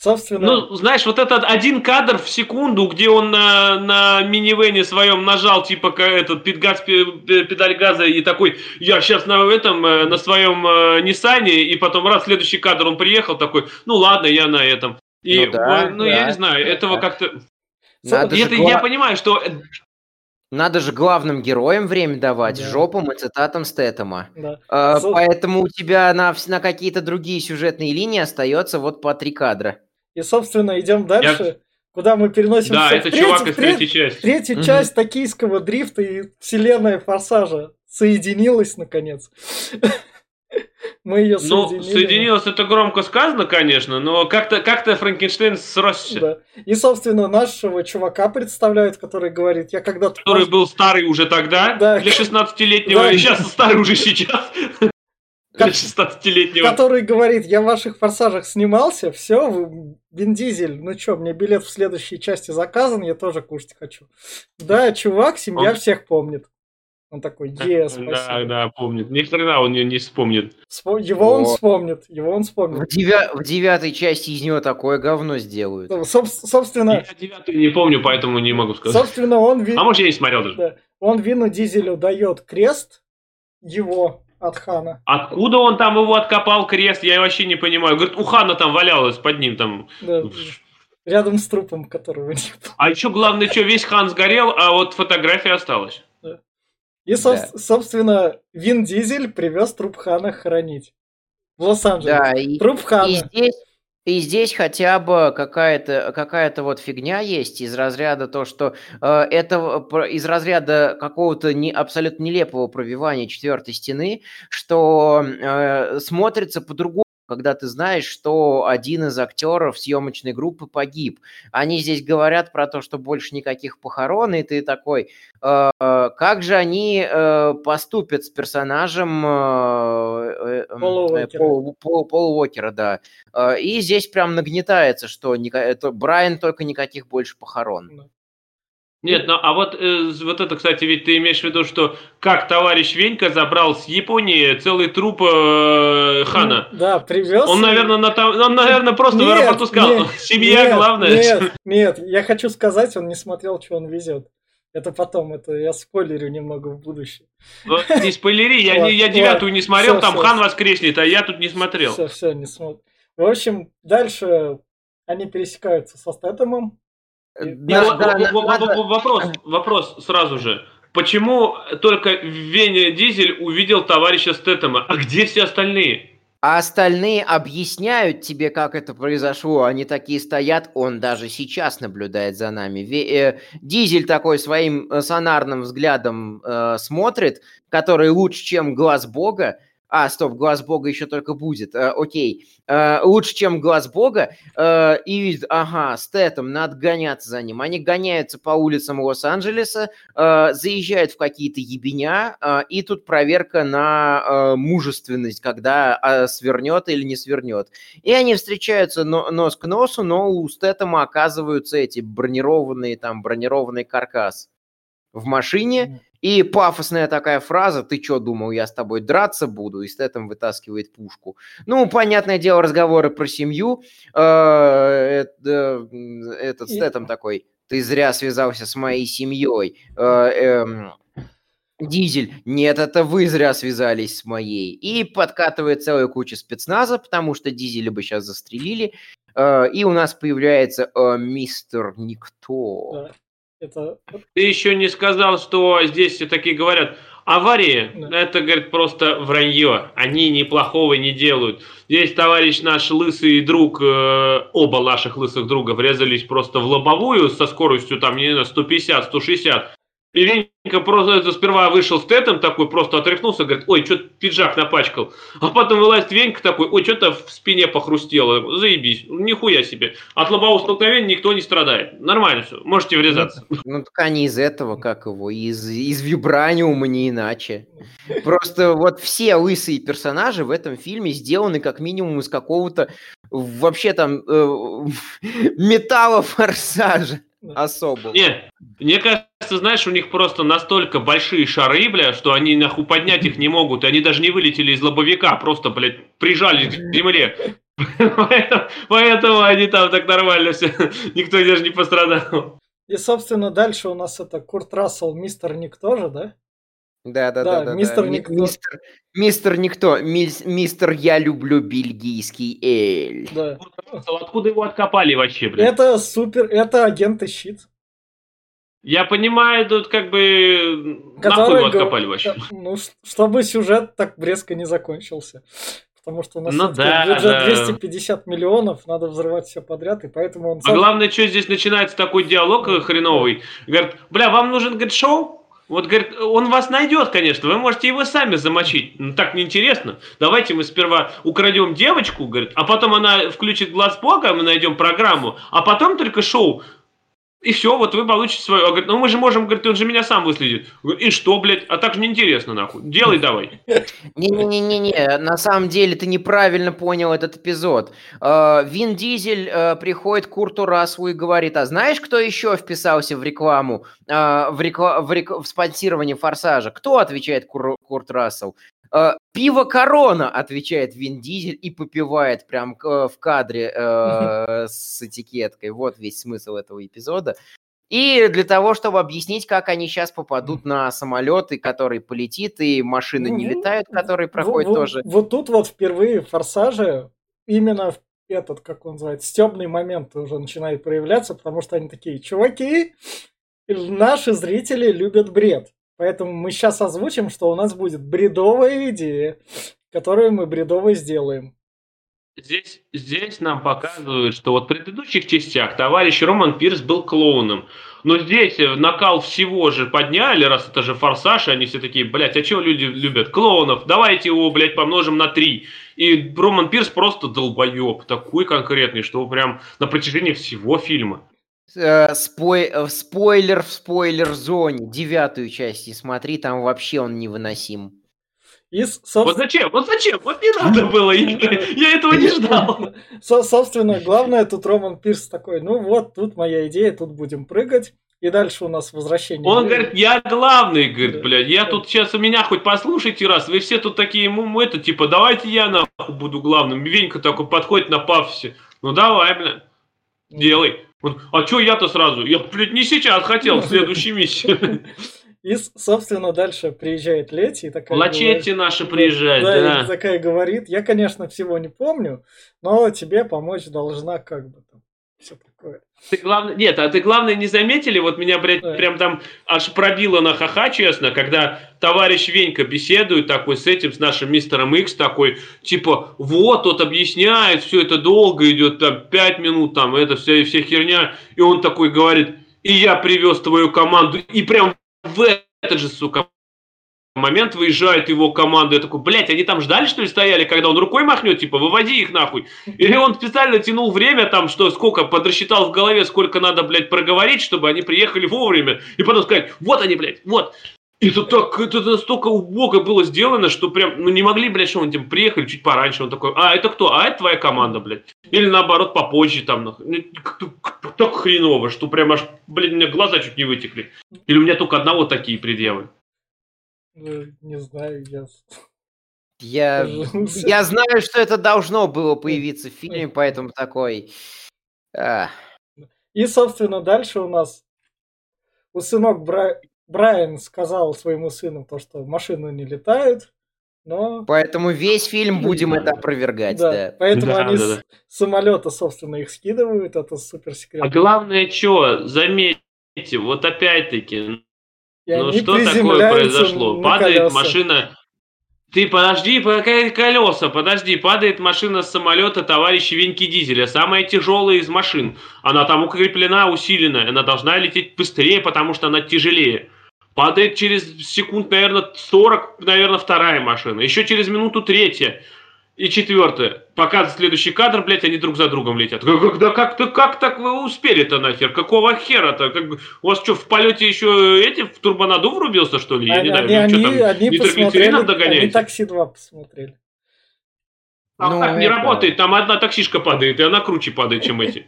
Собственно... Ну, знаешь, вот этот один кадр в секунду, где он на, на минивэне своем нажал, типа, этот педгаз, педаль газа, и такой, я сейчас на этом, на своем э, Ниссане, и потом раз, следующий кадр, он приехал, такой, ну ладно, я на этом. И, ну, да, ну да, я не знаю, да, этого да. Как-то... Надо это, же... Я понимаю, что... Надо же главным героям время давать, да. Жопам и цитатам Стэтэма. Да. А, Соб... Поэтому у тебя на, на какие-то другие сюжетные линии остается вот по три кадра. И, собственно, идем дальше, Я... куда мы переносимся да, в, это третий, чувак из третьей в треть, части. Третья угу. часть токийского дрифта и вселенная Форсажа соединилась наконец. Мы ее соединили. Ну, соединилось это громко сказано, конечно, но как-то, как-то Франкенштейн сросся. Да. И, собственно, нашего чувака представляют, который говорит, я когда-то... Который был старый уже тогда, да. Для шестнадцатилетнего, да. И сейчас старый уже сейчас. Для шестнадцатилетнего. Который говорит, я в ваших «Форсажах» снимался, все, вы... Вин Дизель, ну что, мне билет в следующей части заказан, я тоже кушать хочу. Да, чувак, семья он... всех помнит. Он такой, е, спасибо. Да, да, помнит. Ни хрена он ее не вспомнит. Вспом... Его О. он вспомнит, его он вспомнит. В, девя... в девятой части из него такое говно сделают. Ну, соб... собственно... Я девятую не помню, поэтому не могу сказать. Собственно, он... А может, я не смотрел даже. Да. Он Вину Дизелю дает крест его... От Хана. Откуда он там его откопал, крест? Я вообще не понимаю. Говорит, у Хана там валялось под ним там. Да, рядом с трупом, которого нет. А еще главное, что весь Хан сгорел, а вот фотография осталась. Да. И, соб- да. собственно, Вин Дизель привез труп Хана хоронить. В Лос-Анджелес. Да, и, труп Хана. И здесь, и здесь хотя бы какая-то, какая-то вот фигня есть из разряда то, что э, это из разряда какого-то не, абсолютно нелепого пробивания четвертой стены, что э, смотрится по-другому, когда ты знаешь, что один из актеров съемочной группы погиб. Они здесь говорят про то, что больше никаких похорон, и ты такой, э, как же они э, поступят с персонажем э, э, Пола Уокера. Пол, Пол, Пол Уокера, да. И здесь прям нагнетается, что нико... Брайан только никаких больше похорон. Нет, ну а вот, э, вот это, кстати, ведь ты имеешь в виду, что как товарищ Венька забрал с Японии целый труп э, Хана. Да, привез. Он, наверное, на, он, наверное просто нет, в аэропорту сказал, нет, семья нет, главное. Нет, нет, я хочу сказать, он не смотрел, что он везет. Это потом, это я спойлерю немного в будущем. Вот, не спойлери, я, ладно, я девятую не смотрел, все, там все, Хан все. Воскреснет, а я тут не смотрел. Все, все, не смотрел. В общем, дальше они пересекаются со Стэтэмом. Да, да, да, вопрос, да. вопрос сразу же. Почему только Веня Дизель увидел товарища Стэтэма? А где все остальные? А остальные объясняют тебе, как это произошло. Они такие стоят, он даже сейчас наблюдает за нами. Ве- э, Дизель такой своим сонарным взглядом э, смотрит, который лучше, чем глаз Бога. А, стоп, глаз Бога еще только будет, э, окей. Э, лучше, чем глаз Бога. Э, и видит, ага, Стэтэм, надо гоняться за ним. Они гоняются по улицам Лос-Анджелеса, э, заезжают в какие-то ебеня, э, и тут проверка на э, мужественность, когда э, свернет или не свернет. И они встречаются но- нос к носу, но у Стэтэма оказываются эти бронированные, там, бронированный каркас в машине. И пафосная такая фраза, ты что думал, я с тобой драться буду? И Стэтэм вытаскивает пушку. Ну, понятное дело, разговоры про семью. Этот Стэтэм такой, ты зря связался с моей семьей. Дизель, нет, это вы зря связались с моей. И подкатывает целую кучу спецназа, потому что Дизеля бы сейчас застрелили. И у нас появляется мистер Никто. Это... Ты еще не сказал, что здесь все-таки говорят, аварии, да. Это, говорит, просто вранье, они ни плохого не делают. Здесь товарищ наш лысый друг, э, оба наших лысых друга врезались просто в лобовую со скоростью там, не знаю, сто пятьдесят - сто шестьдесят. И Венька просто это, сперва вышел Стэтэм такой, просто отряхнулся, говорит, ой, что-то пиджак напачкал. А потом вылазит Венька такой, ой, что-то в спине похрустело, заебись, нихуя себе. От лобового столкновения никто не страдает, нормально все, можете врезаться. Ну, ну так они из этого, как его, из, из вибраниума не иначе. Просто вот все лысые персонажи в этом фильме сделаны как минимум из какого-то вообще там металлофорсажа. Особо. Нет, мне кажется, знаешь, у них просто настолько большие шары, бля, что они нахуй поднять их не могут, и они даже не вылетели из лобовика, просто, блядь, прижались к земле. Поэтому они там так нормально все, никто даже не пострадал. И, собственно, дальше у нас это Курт Рассел, мистер Никто же, да? Да, да, да, да. Мистер Никто. Мистер Никто. Мистер Я люблю бельгийский эль. Да. Откуда его откопали вообще, блядь? Это супер, это агент и щит. Я понимаю, тут как бы... Нахуй его откопали вообще? Ну, чтобы сюжет так резко не закончился. Потому что у нас ну, да, бюджет да. двести пятьдесят миллионов, надо взрывать все подряд, и поэтому он... А сам... главное, что здесь начинается такой диалог хреновый. Говорит, бля, вам нужен, говорит, шоу? Вот, говорит, он вас найдет, конечно, вы можете его сами замочить. Ну, так неинтересно. Давайте мы сперва украдем девочку, говорит, а потом она включит глаз Бога, мы найдем программу, а потом только шоу. И все, вот вы получите свое. А, говорит, ну мы же можем, говорит, он же меня сам выследит. Говорит, и что, блядь? А так же неинтересно, нахуй. Делай давай. Не-не-не-не-не, на самом деле ты неправильно понял этот эпизод. Вин Дизель приходит к Курту Расселу и говорит, а знаешь, кто еще вписался в рекламу, в, рекла... в, рек... в спонсирование «Форсажа»? Кто, отвечает Кур... Курт Рассел? «Пиво Корона», отвечает Вин Дизель и попивает прям в кадре э, с этикеткой. Вот весь смысл этого эпизода. И для того, чтобы объяснить, как они сейчас попадут на самолеты, которые полетит, и машины не летают, которые проходят вот, тоже. Вот, вот тут вот впервые в «Форсаже» именно этот, как он называется, стёбный момент уже начинает проявляться, потому что они такие, чуваки, наши зрители любят бред. Поэтому мы сейчас озвучим, что у нас будет бредовая идея, которую мы бредовой сделаем. Здесь, здесь нам показывают, что вот в предыдущих частях товарищ Роман Пирс был клоуном. Но здесь накал всего же подняли, раз это же «Форсаж», и они все такие, блядь, а чего люди любят? Клоунов, давайте его, блядь, помножим на три. И Роман Пирс просто долбоеб, такой конкретный, что прям на протяжении всего фильма. Спой... Спойлер в спойлер-зоне. Девятую часть не смотри, там вообще он невыносим. И, собственно... Вот зачем? Вот зачем? Вот не надо было. Я этого не ждал. Собственно, главное, тут Роман Пирс такой, ну вот, тут моя идея, тут будем прыгать. И дальше у нас возвращение. Он говорит, я главный, говорит, блядь, я тут сейчас, у меня хоть послушайте раз, вы все тут такие, ему это, типа, давайте я нахуй буду главным. Венька такой подходит на пафосе. Ну давай, блядь, делай. Он, а чё я-то сразу? Я, блядь, не сейчас хотел, в следующей миссии. И, собственно, дальше приезжает Лети. Лачетти наша приезжает, да. Такая говорит, я, конечно, всего не помню, но тебе помочь должна как бы там все такое. Ты главное, нет, а ты главное не заметили, вот меня, блядь, да. Прям там аж пробило на ха-ха, честно, когда товарищ Венька беседует такой с этим, с нашим мистером Икс, такой, типа, вот, тот объясняет, все это долго идет, там, пять минут, там, это вся, вся херня, и он такой говорит, и я привез твою команду, и прям в этот же, сука, момент выезжает его команда, я такой, блядь, они там ждали, что ли, стояли, когда он рукой махнет, типа, выводи их нахуй, или он специально тянул время там, что сколько, подрасчитал в голове, сколько надо, блядь, проговорить, чтобы они приехали вовремя, и потом сказать, вот они, блядь, вот, это так, это настолько убого было сделано, что прям, ну не могли, блядь, что он тем приехали чуть пораньше, он такой, а, это кто, а, это твоя команда, блядь, или наоборот, попозже там, нахуй, так хреново, что прям аж, блядь, у меня глаза чуть не вытекли, или у меня только одного такие предъявы. Не знаю, я... Я, я знаю, что это должно было появиться в фильме, поэтому такой... А. И, собственно, дальше у нас... У сынок Бра... Брайан сказал своему сыну то, что машины не летают, но... Поэтому весь фильм будем это опровергать, да. да. Поэтому да, они да, с да. самолета, собственно, их скидывают, это суперсекрет. А главное, что, заметьте, вот опять-таки... Ну что такое произошло? Падает колеса. Машина... Ты подожди, какая колеса, подожди. Падает машина с самолета товарища Веньки Дизеля. Самая тяжелая из машин. Она там укреплена, усилена. Она должна лететь быстрее, потому что она тяжелее. Падает через секунд, наверное, сорок, наверное, вторая машина. Еще через минуту третья. И четвертое. Пока следующий кадр, блядь, они друг за другом летят. Да как-то как так вы успели-то нахер? Какого хера-то? Как... У вас что, в полете еще эти в турбонаду врубился, что ли? Я они, не знаю, они, что там, они нитроглицерин догоняете? Они «Такси два» посмотрели. А ну, так это... не работает, там одна таксишка падает, и она круче падает, чем эти.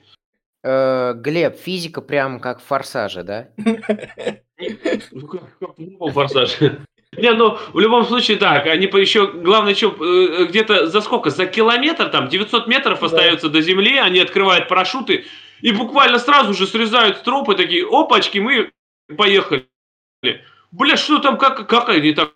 Глеб, физика прям как в «Форсаже», да? Как в «Форсаже». Не, ну, в любом случае, да, они еще, главное, что, где-то за сколько, за километр, там, девятьсот метров остается да. до земли, они открывают парашюты и буквально сразу же срезают с тропы, такие, опачки, мы поехали. Бля, что там, как, как они так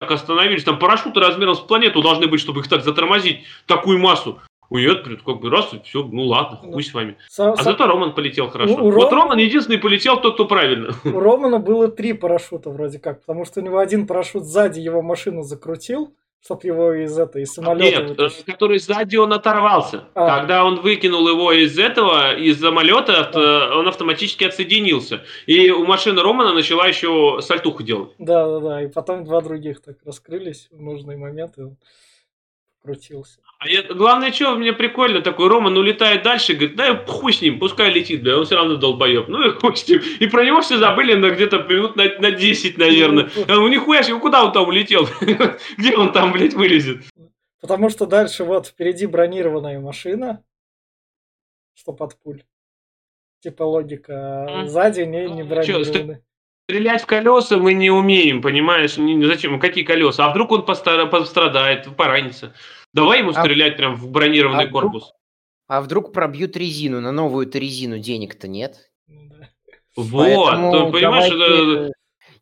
остановились, там парашюты размером с планету должны быть, чтобы их так затормозить, такую массу. Уйдет, как бы раз, и все, ну ладно, хуй ну, с вами. Сам, а сам... зато Роман полетел хорошо. Ну, вот Ром... Роман единственный полетел, тот, кто правильно. У Романа было три парашюта вроде как, потому что у него один парашют сзади его машину закрутил, Чтоб его из этого, из самолета... Нет, вытащить. Который сзади он оторвался. А. Когда он выкинул его из этого, из самолета, а. он автоматически отсоединился. И у машины Романа начала еще сальтуху делать. Да-да-да, и потом два других так раскрылись в нужный момент, и он крутился. А я, главное, что мне прикольно, такой Роман улетает дальше, говорит, да хуй с ним, пускай летит, бля, он все равно долбоеб, ну и хуй с ним. И про него все забыли на где-то минут на, на десять, наверное. Ну нихуя себе, куда он там улетел? Где он там, блядь, вылезет? Потому что дальше вот впереди бронированная машина, что под пуль. Типа логика, а сзади не, не бронированная. Стрелять в колеса мы не умеем, понимаешь? Не, зачем? Какие колеса? А вдруг он пострадает, поранится? Давай ему стрелять а, прям в бронированный а корпус. Вдруг, а вдруг пробьют резину? На новую-то резину денег-то нет. Вот, поэтому, ты понимаешь... Давайте... Это...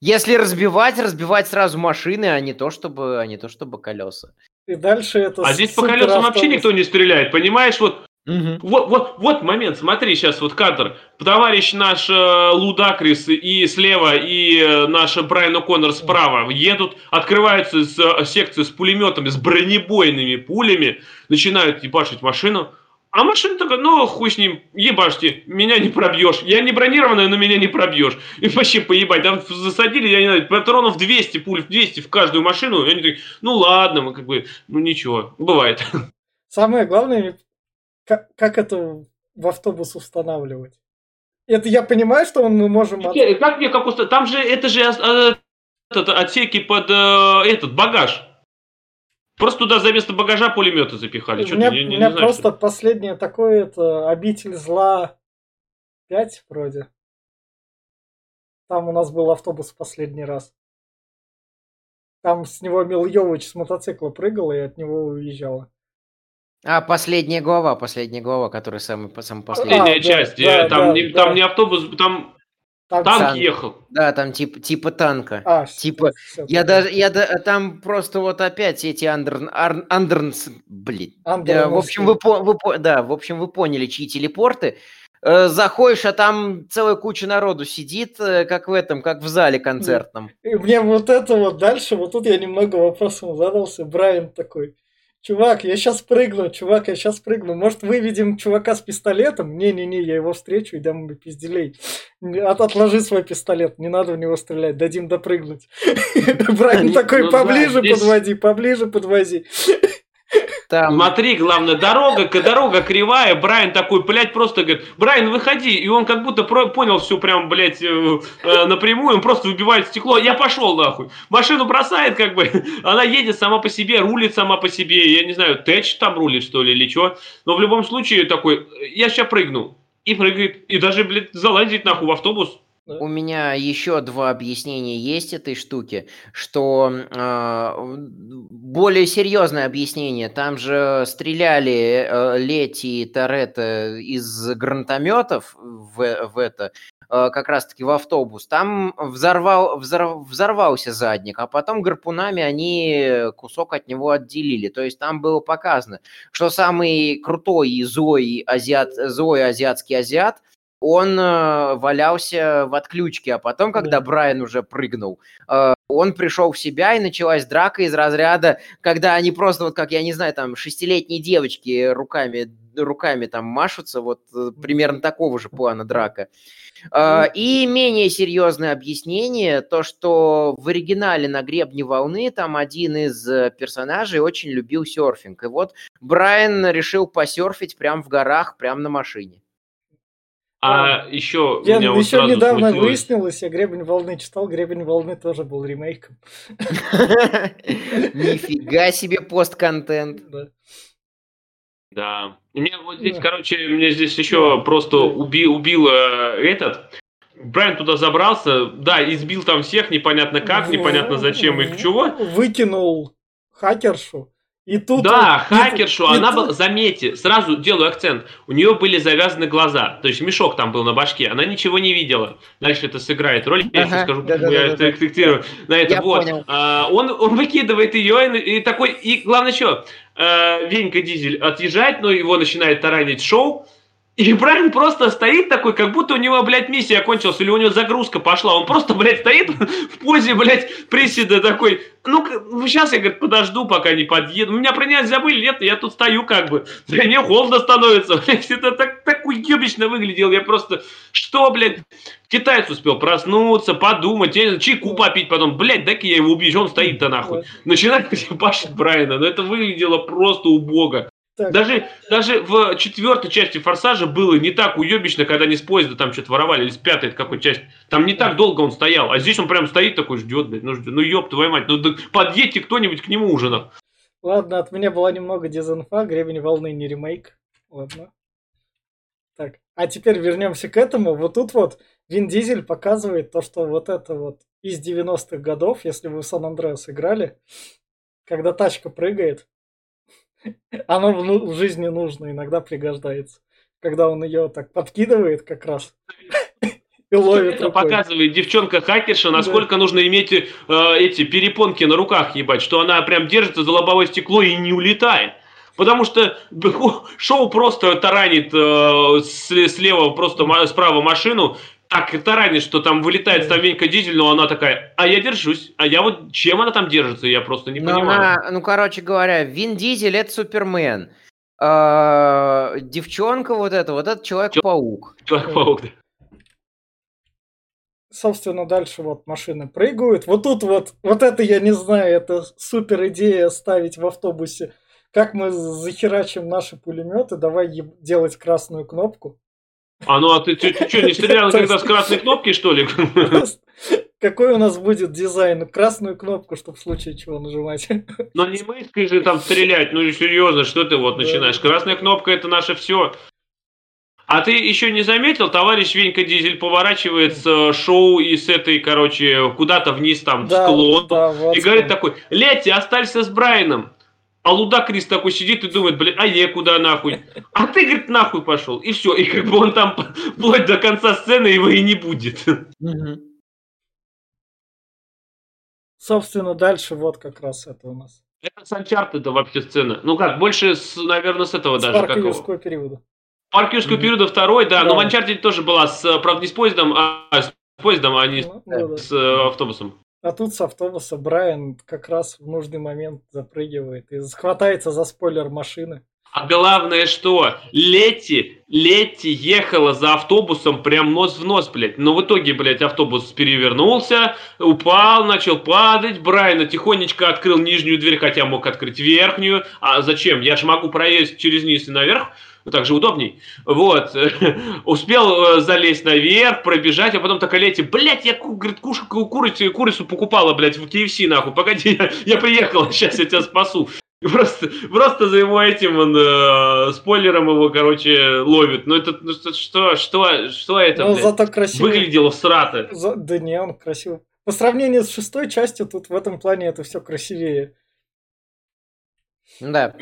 Если разбивать, разбивать сразу машины, а не то, чтобы, а не то, чтобы колеса. И дальше это а здесь по колесам вообще никто не стреляет, понимаешь? Вот, угу. вот, вот, вот момент, смотри сейчас, вот кадр. Товарищ наш э, Лу Дакрис и слева, и э, наш Брайан О'Коннор справа едут, открываются с, э, секции с пулеметами, с бронебойными пулями, начинают ебашить машину. А машина такая, ну хуй с ним, ебашьте, меня не пробьешь. Я не бронированная, но меня не пробьешь. И вообще поебать, там засадили, я не знаю, патронов двести, пуль двести в каждую машину. И они такие, ну ладно, мы как бы, ну ничего, бывает. Самое главное, как, как это в автобус устанавливать? Это я понимаю, что мы можем... От... Как мне, как уст... Там же, это же этот, отсеки под этот багаж. Просто туда за место багажа пулеметы запихали. У меня, я, у меня не просто знаю, последнее такое, это «Обитель зла» пять вроде. Там у нас был автобус в последний раз. Там с него Мил Йовович с мотоцикла прыгал и от него уезжала. А, последняя глава, последняя глава, которая самая последняя. Последняя а, часть, да, там, да, не, да. Там не автобус, там... Танк, танк ехал. Да, там типа, типа танка. А, типа, все, я все, даже, все. я да, там просто вот опять эти андерн, ар, андернс, блин. Да, в общем, вы, вы, да, в общем, вы поняли, чьи телепорты. Заходишь, а там целая куча народу сидит, как в этом, как в зале концертном. И мне вот это вот дальше, вот тут я немного вопросом задался. Брайан такой, чувак, я сейчас прыгну, чувак, я сейчас прыгну. Может, выведем чувака с пистолетом? Не-не-не, я его встречу и дам ему пизделей. От, отложи свой пистолет, не надо в него стрелять, дадим допрыгнуть. Брайан такой, поближе подводи, поближе подвози. Смотри, главное, дорога, дорога кривая, Брайан такой, блядь, просто говорит, Брайан, выходи, и он как будто понял всю прям, блядь, напрямую, он просто выбивает стекло, я пошел нахуй, машину бросает, как бы, она едет сама по себе, рулит сама по себе, я не знаю, Тэч там рулит, что ли, или что, но в любом случае такой, я сейчас прыгну, и прыгает, и даже, блядь, залазит нахуй в автобус. У меня еще два объяснения есть этой штуки, что э, более серьезное объяснение. Там же стреляли э, Лети и Торетто из гранатометов в, в это, э, как раз-таки в автобус. Там взорвал, взорв, взорвался задник, а потом гарпунами они кусок от него отделили. То есть там было показано, что самый крутой и злой, азиат, злой азиатский азиат, он э, валялся в отключке, а потом, когда Брайан уже прыгнул, э, он пришел в себя, и началась драка из разряда, когда они просто, вот как, я не знаю, там, шестилетние девочки руками, руками там машутся, вот э, примерно такого же плана драка. Э, и менее серьезное объяснение, то, что в оригинале «На гребне волны» там один из персонажей очень любил серфинг, и вот Брайан решил посерфить прямо в горах, прямо на машине. А, а еще я меня еще вот недавно смутилось. Выяснилось, я «Гребень волны» читал, «Гребень волны» тоже был ремейком. Нифига себе постконтент. Да. Мне вот здесь, короче, мне здесь еще просто убил этот. Брайан туда забрался, да, избил там всех, непонятно как, непонятно зачем и к чего. Выкинул хакершу. И тут да, он, хакершу, и она и была, тут... заметьте, сразу делаю акцент, у нее были завязаны глаза, то есть мешок там был на башке, она ничего не видела. Дальше это сыграет роль, я ага, сейчас скажу, да, почему да, я да, это акцентирую да. на это. Я вот. А, он, он выкидывает ее, и, и такой, и главное что, а, Венька Дизель отъезжает, но его начинает таранить Шоу, И Брайан просто стоит такой, как будто у него, блядь, миссия кончилась, или у него загрузка пошла. Он просто, блядь, стоит в позе, блядь, приседа такой. Ну, сейчас я, говорит, подожду, пока не подъеду. Меня принять забыли, нет, я тут стою как бы. Да мне холодно становится, блядь. Это так, так уебично выглядело. Я просто, что, блядь, китаец успел проснуться, подумать, чайку попить потом. Блядь, дай-ка я его убью, он стоит-то нахуй. Начинает ебашить Брайана. Но это выглядело просто убого. Так. Даже, даже в четвертой части «Форсажа» было не так уебично, когда они с поезда там что-то воровали, или с пятой какой части. Там не так долго он стоял, а здесь он прям стоит такой, ждет, блядь, ну ждет, ну ёб твою мать, ну да подъедьте кто-нибудь к нему ужинов. Ладно, от меня была немного дезинфа, «Гребень волны» не ремейк, ладно. Так, а теперь вернемся к этому. Вот тут вот Вин Дизель показывает то, что вот это вот из девяностых годов, если вы в «Сан-Андреас» играли, когда тачка прыгает, оно в, в жизни нужно, иногда пригождается. Когда он ее так подкидывает как раз и ловит рукой. Показывает девчонка-хакерша, насколько нужно иметь э, эти перепонки на руках, ебать, что она прям держится за лобовое стекло и не улетает. Потому что шоу просто таранит э, слева, просто справа машину, так таранит, что там вылетает ставенька дизель, но она такая, а я держусь, а я вот, чем она там держится, я просто не но понимаю. Она, ну, короче говоря, Вин Дизель – это Супермен, а, девчонка вот эта, вот это Человек-паук. Человек-паук, да. Собственно, дальше вот машины прыгают, вот тут вот, вот это я не знаю, это супер идея ставить в автобусе, как мы захерачим наши пулеметы, давай еб- делать красную кнопку. А ну а ты, ты, ты что, не стрелял никогда с красной кнопки, что ли? Какой у нас будет дизайн? Красную кнопку, чтобы в случае чего нажимать. Но не мышкой же там стрелять, ну серьезно, что ты вот начинаешь? Красная кнопка – это наше все. А ты еще не заметил, товарищ Венька Дизель поворачивает с шоу и с этой, короче, куда-то вниз там, в склон. И говорит такой, Лети, останься с Брайаном. А Луда Крис такой сидит и думает, блин, а я куда нахуй? А ты, говорит, нахуй пошел. И все. И как бы он там вплоть до конца сцены его и не будет. Угу. Собственно, дальше вот как раз это у нас. Это с Uncharted вообще сцена. Ну как, больше, с, наверное, с этого с даже. С парк юрского периода. Парк юрского mm-hmm. периода второй, да, да. Но в Uncharted тоже была, с, правда, не с поездом, а с поездом, а не ну, ну, с да. автобусом. А тут с автобуса Брайан как раз в нужный момент запрыгивает и хватается за спойлер машины. А главное, что Летти, Летти ехала за автобусом прям нос в нос, блядь. Но в итоге, блядь, автобус перевернулся, упал, начал падать. Брайан тихонечко открыл нижнюю дверь, хотя мог открыть верхнюю. А зачем? Я же могу проезжать через низ и наверх. Ну, так же удобней. Вот. Успел э, залезть наверх, пробежать, а потом такая Летти, блядь, я ку- говорит, куш- ку- курицу, курицу покупала, блядь, в кей эф си, нахуй. Погоди, я, я приехала, сейчас я тебя спасу. И просто, просто за его этим он, э, спойлером его, короче, ловит. Ну, это, ну, что, что, что это, ну, блядь, зато красивый... выглядело всрато. За... Да не, он красивый. По сравнению с шестой частью, тут в этом плане это все красивее. Да.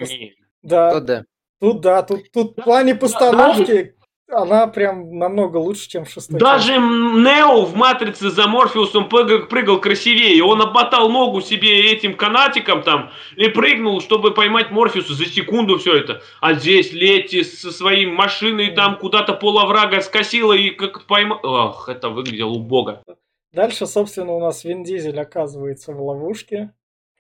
Да. Тут, да. Тут, да, тут, тут в плане постановки даже, она прям намного лучше, чем в шестой. Даже Нео в «Матрице» за Морфеусом прыгал, прыгал красивее. Он обмотал ногу себе этим канатиком там и прыгнул, чтобы поймать Морфеуса за секунду все это. А здесь Летти со своей машиной там куда-то половрага скосила и как поймал... Ох, это выглядело убого. Дальше, собственно, у нас Вин Дизель оказывается в ловушке.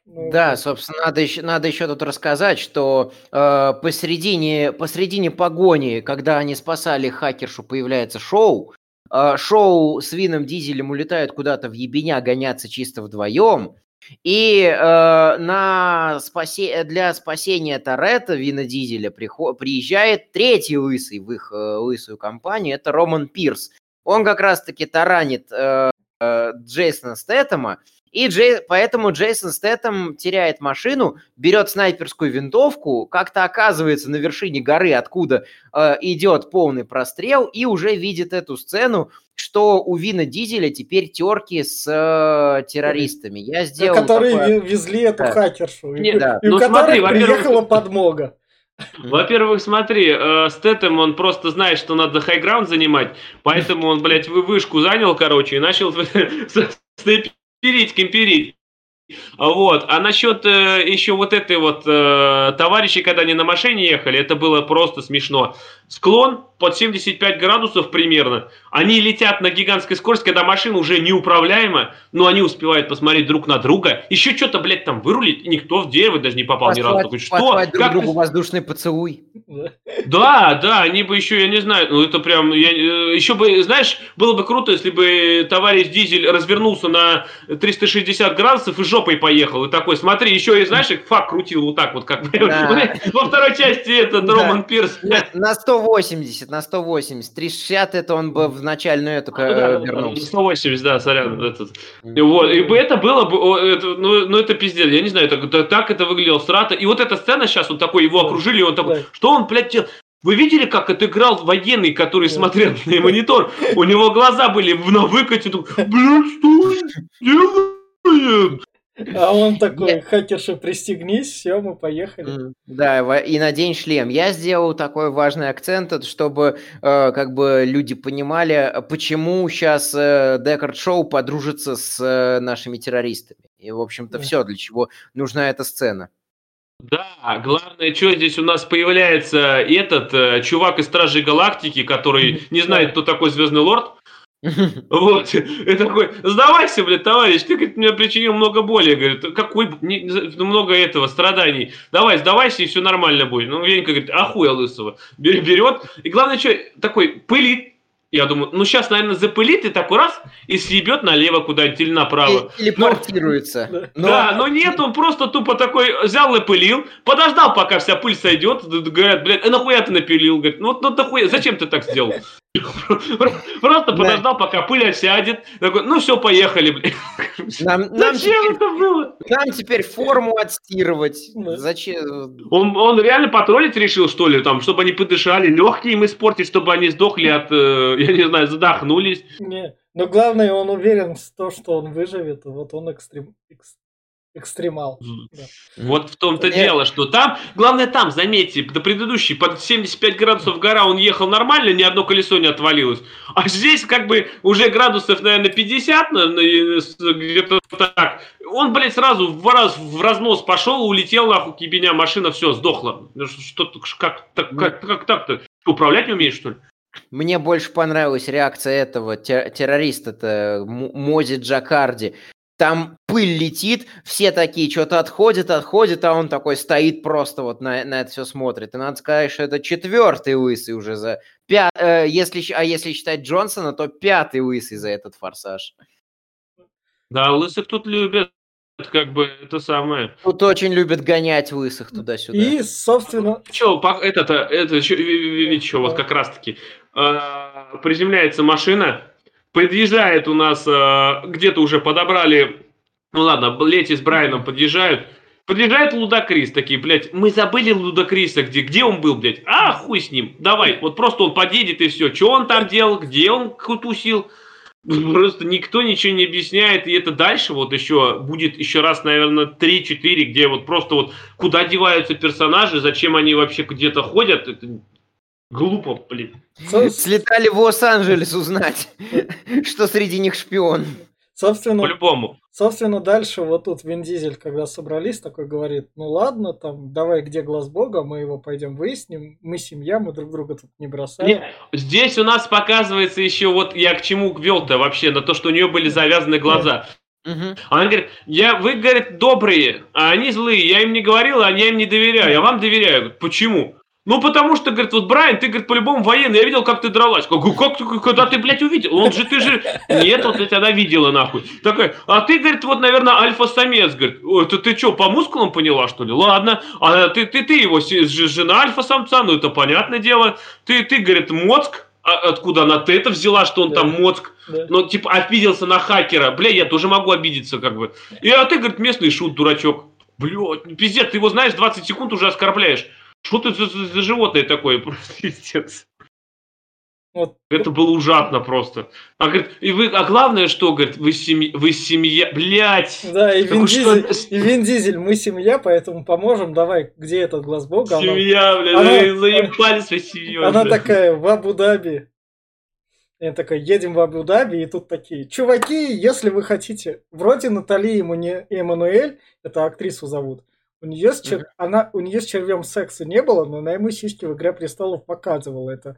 Ну, да, собственно, надо еще, надо еще тут рассказать, что э, посредине, посредине погони, когда они спасали хакершу, появляется шоу. Э, шоу с Вином Дизелем улетают куда-то в ебеня, гонятся чисто вдвоем. И э, на спасе... для спасения Торетто Вина Дизеля приход... приезжает третий лысый в их э, лысую компанию, это Роман Пирс. Он как раз-таки таранит э, э, Джейсона Стэтэма. И Джей... поэтому Джейсон Стэтэм теряет машину, берет снайперскую винтовку, как-то оказывается на вершине горы, откуда э, идет полный прострел, и уже видит эту сцену, что у Вина Дизеля теперь терки с э, террористами. Я сделал которые такое... везли эту да. хакершу, не, и, да. и ну, у смотри, которых во-первых... приехала подмога. Во-первых, смотри, э, Стэтэм, он просто знает, что надо хайграунд занимать, поэтому он, блядь, вышку занял, короче, и начал степить. Кемперить, кемперить. Вот. А насчет э, еще вот этой вот э, товарищей, когда они на машине ехали, это было просто смешно. Склон под семьдесят пять градусов примерно. Они летят на гигантской скорости, когда машина уже неуправляема, но они успевают посмотреть друг на друга. Еще что-то, блядь, там вырулить, и никто в дерево даже не попал послать, ни разу. Такой, что? Друг как другу ты... воздушный поцелуй. Да, да, они бы еще, я не знаю, ну это прям, я, еще бы, знаешь, было бы круто, если бы товарищ Дизель развернулся на триста шестьдесят градусов и жопой поехал, и такой, смотри, еще и, знаешь, фак крутил вот так вот, как да. Во второй части этот да. Роман Пирс. На, на сто восемьдесят, на сто восемьдесят, триста шестьдесят это он бы в начальную эту да, вернулся. сто восемьдесят, да, сорян. Этот. Вот, и бы это было бы, это, ну, ну это пиздец, я не знаю, так, так это выглядело срато, и вот эта сцена сейчас, он такой, его окружили, и он такой, да. Что он, блядь, делал? Вы видели, как отыграл военный, который смотрел на монитор? У него глаза были на выкате. Блядь, что делает? А он такой, хакерша, пристегнись, все, мы поехали. Да, и надень шлем. Я сделал такой важный акцент, чтобы как бы люди понимали, почему сейчас Декард Шоу подружится с нашими террористами. И, в общем-то, все, для чего нужна эта сцена. Да, главное, что здесь у нас появляется этот э, чувак из Стражей Галактики, который не знает, кто такой Звездный Лорд. Вот, и такой, сдавайся, блядь, товарищ, ты, говорит, мне причинил много боли, говорит, какой, не, много этого, страданий, давай, сдавайся, и все нормально будет. Ну, Венька, говорит, ахуя лысого, берет, и главное, что такой, пылит. Я думаю, ну сейчас, наверное, запылит и такой раз и съебет налево куда-нибудь или направо. Телепортируется. Но... Да, но нет, он просто тупо такой взял и пылил, подождал, пока вся пыль сойдет. Говорят, блядь, э, нахуя ты напилил? Говорит, ну, ну нахуя, зачем ты так сделал? Просто подождал, пока пыль осядет. Такой, ну все, поехали, блядь. Зачем это было? Нам теперь форму отстирывать. Зачем? Он, он реально потроллить решил, что ли, там, чтобы они подышали, легкие им испортить, чтобы они сдохли от, я не знаю, задохнулись. Не, но главное, он уверен в том, что он выживет. Вот он экстрем... экстремал. Да. Вот в том-то Нет. дело, что там, главное там, заметьте, до предыдущей, под семьдесят пять градусов гора он ехал нормально, ни одно колесо не отвалилось. А здесь как бы уже градусов, наверное, пятьдесят, где-то так. Он, блядь, сразу в, раз, в разнос пошел, улетел, нахуй, ебеня, машина, все, сдохла. Что, как, так, как, как так-то? Управлять не умеешь, что ли? Мне больше понравилась реакция этого террориста-то, Мози Джакарди. Там пыль летит, все такие что-то отходят, отходят, а он такой стоит просто вот на, на это все смотрит. И надо сказать, что это четвертый лысый уже за... Пя... Э, если, а если считать Джонсона, то пятый лысый за этот форсаж. Да, лысых тут любят, как бы, это самое. Тут очень любят гонять лысых туда-сюда. И, собственно... Че, это-то, это, видите, что, вот как раз-таки э, приземляется машина... Подъезжает у нас, где-то уже подобрали, ну ладно, Лети с Брайаном подъезжают. Подъезжает Лудакрис, такие, блядь, мы забыли Лудакриса, где, где он был, блядь, а хуй с ним, давай, вот просто он подъедет и все, что он там делал, где он кутусил, просто никто ничего не объясняет, и это дальше вот еще будет еще раз, наверное, три-четыре, где вот просто вот, куда деваются персонажи, зачем они вообще где-то ходят, это... Глупо, блин. Слетали в Лос-Анджелес узнать, что среди них шпион. Собственно, по-любому. Собственно, дальше вот тут Вин Дизель, когда собрались, такой говорит, ну ладно, там, давай, где глаз бога, мы его пойдем выясним, мы семья, мы друг друга тут не бросаем. Нет, здесь у нас показывается еще, вот я к чему вел-то вообще, на то, что у нее были завязаны глаза. Нет. Угу. Она говорит, я, вы, говорит, добрые, а они злые, я им не говорил, а я им не доверяю, я вам доверяю. Почему? Ну, потому что, говорит, вот, Брайан, ты, говорит, по-любому военный, я видел, как ты дралась. Как, как, когда ты, блядь, увидел? Он же, ты же... Нет, вот, блядь, она видела, нахуй. Такая, а ты, говорит, вот, наверное, альфа-самец, говорит. Это ты что, по мускулам поняла, что ли? Ладно. А ты, ты, ты его, жена альфа-самца, ну, это понятное дело. Ты, ты, говорит, моцк. Откуда она ты это взяла, что он да. там моцк? Да. Ну, типа, обиделся на хакера. Бля, я тоже могу обидеться, как бы. И, а ты, говорит, местный шут, дурачок. Блядь, пиздец, ты его знаешь, двадцать секунд уже оскорбляешь. Что ты за, за животное такое, просто пиздец. Вот. Это было ужасно просто. А, говорит, и вы, а главное, что, говорит, вы, семь, вы семья, блядь. Да, и Вин, Дизель, что... и Вин Дизель, мы семья, поэтому поможем, давай, где этот глаз бога? Семья, она... блядь, она... заебали своей семьей. Она блядь. Такая, в Абу-Даби. И она такая, едем в Абу-Даби, и тут такие, чуваки, если вы хотите, вроде Натали Эммануэль, это актрису зовут, у нее с, чер... mm-hmm. она... у нее с червем секса не было, но она ему сиськи в «Игре престолов» показывала, это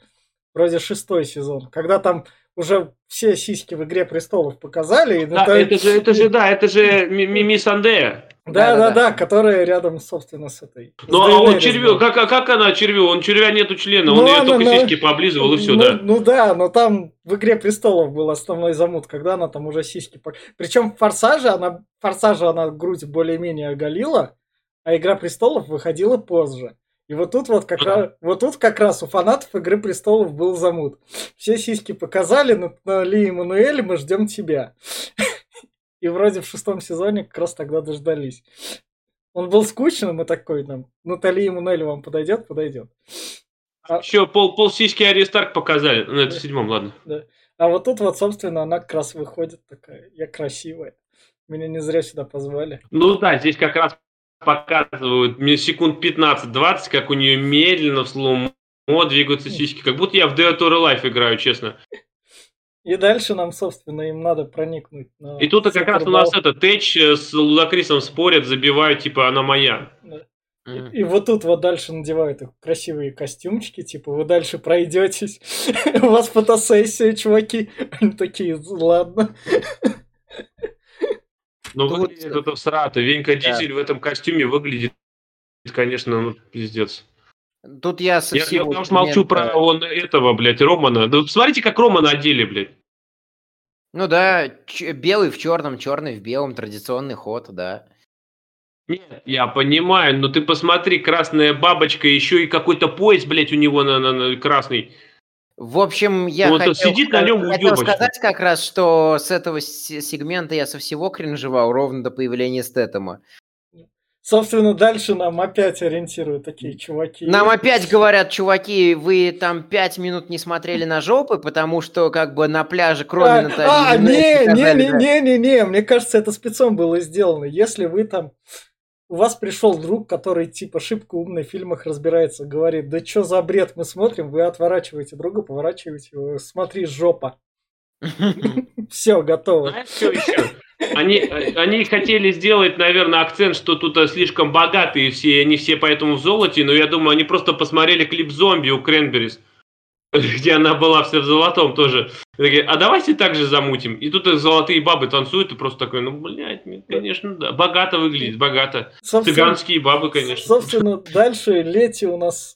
вроде шестой сезон, когда там уже все сиськи в «Игре престолов» показали. И Натали... Да, это же, это же, да, это же Мими Сандея. Да, да, да, да, да, которая рядом, собственно, с этой. Ну, а он червю, как, а как она червю? Он червя нету члена, ну, он ее она, только сиськи она... пооблизывал и все, ну, да. Ну да, но там в «Игре престолов» был основной замут, когда она там уже сиськи... Причем в «Форсаже» она, Форсаже она грудь более-менее оголила, а «Игра престолов» выходила позже. И вот тут вот как, раз, вот тут как раз у фанатов «Игры престолов» был замут. Все сиськи показали, на, на Ли Эммануэль мы ждем тебя. И вроде в шестом сезоне как раз тогда дождались. Он был скучным и такой нам. Натали Эммануэль вам подойдет? Подойдет. А... Еще пол, пол сиськи Арии Старк показали. Ну, это в седьмом, ладно. Да. А вот тут вот, собственно, она как раз выходит такая. Я красивая. Меня не зря сюда позвали. Ну да, здесь как раз показывают секунд пятнадцать-двадцать, как у нее медленно в слоумо двигаются сиськи. Как будто я в Dead or Alive играю, честно. И дальше нам, собственно, им надо проникнуть. На и тут как раз у нас это Тэч с Лудакрисом спорят, забивают, типа, она моя. Да. Mm. И, и вот тут вот дальше надевают их красивые костюмчики, типа, вы дальше пройдетесь, у вас фотосессия, чуваки. Они такие, ладно. Ну, тут... выглядит это всрато. Венька Дизель да. в этом костюме выглядит, конечно, ну, пиздец. Тут я со всего... Я, я потому, момента... молчу про он, этого, блядь, Романа. Да, посмотрите, как Романа одели, блядь. Ну да, ч- белый в черном, черный в белом, традиционный ход, да. Нет, я понимаю, но ты посмотри, красная бабочка, еще и какой-то пояс, блядь, у него на, на, на красный. В общем, я он хотел, сидит на нем хотел сказать как раз, что с этого с- сегмента я со всего кринжевал ровно до появления Стэтэма. Собственно, дальше нам опять ориентируют такие чуваки. Нам опять говорят, чуваки, вы там пять минут не смотрели на жопы, потому что как бы на пляже кроме а, Натальи... А, не-не-не-не-не, да. Мне кажется, это спецом было сделано. Если вы там... У вас пришел друг, который типа шибко умный в фильмах разбирается, говорит, да что за бред мы смотрим, вы отворачиваете друга, поворачиваете его, смотри, жопа. Все, готово. Все еще. Они, они хотели сделать, наверное, акцент, что тут слишком богатые все, и они все поэтому в золоте, но я думаю, они просто посмотрели клип «Зомби» у Кренберис, где она была вся в золотом тоже. И такие, а давайте так же замутим. И тут золотые бабы танцуют, и просто такой, ну, блядь, конечно, да, богато выглядит, богато. Собственно, цыганские бабы, конечно. Собственно, дальше Лети у нас...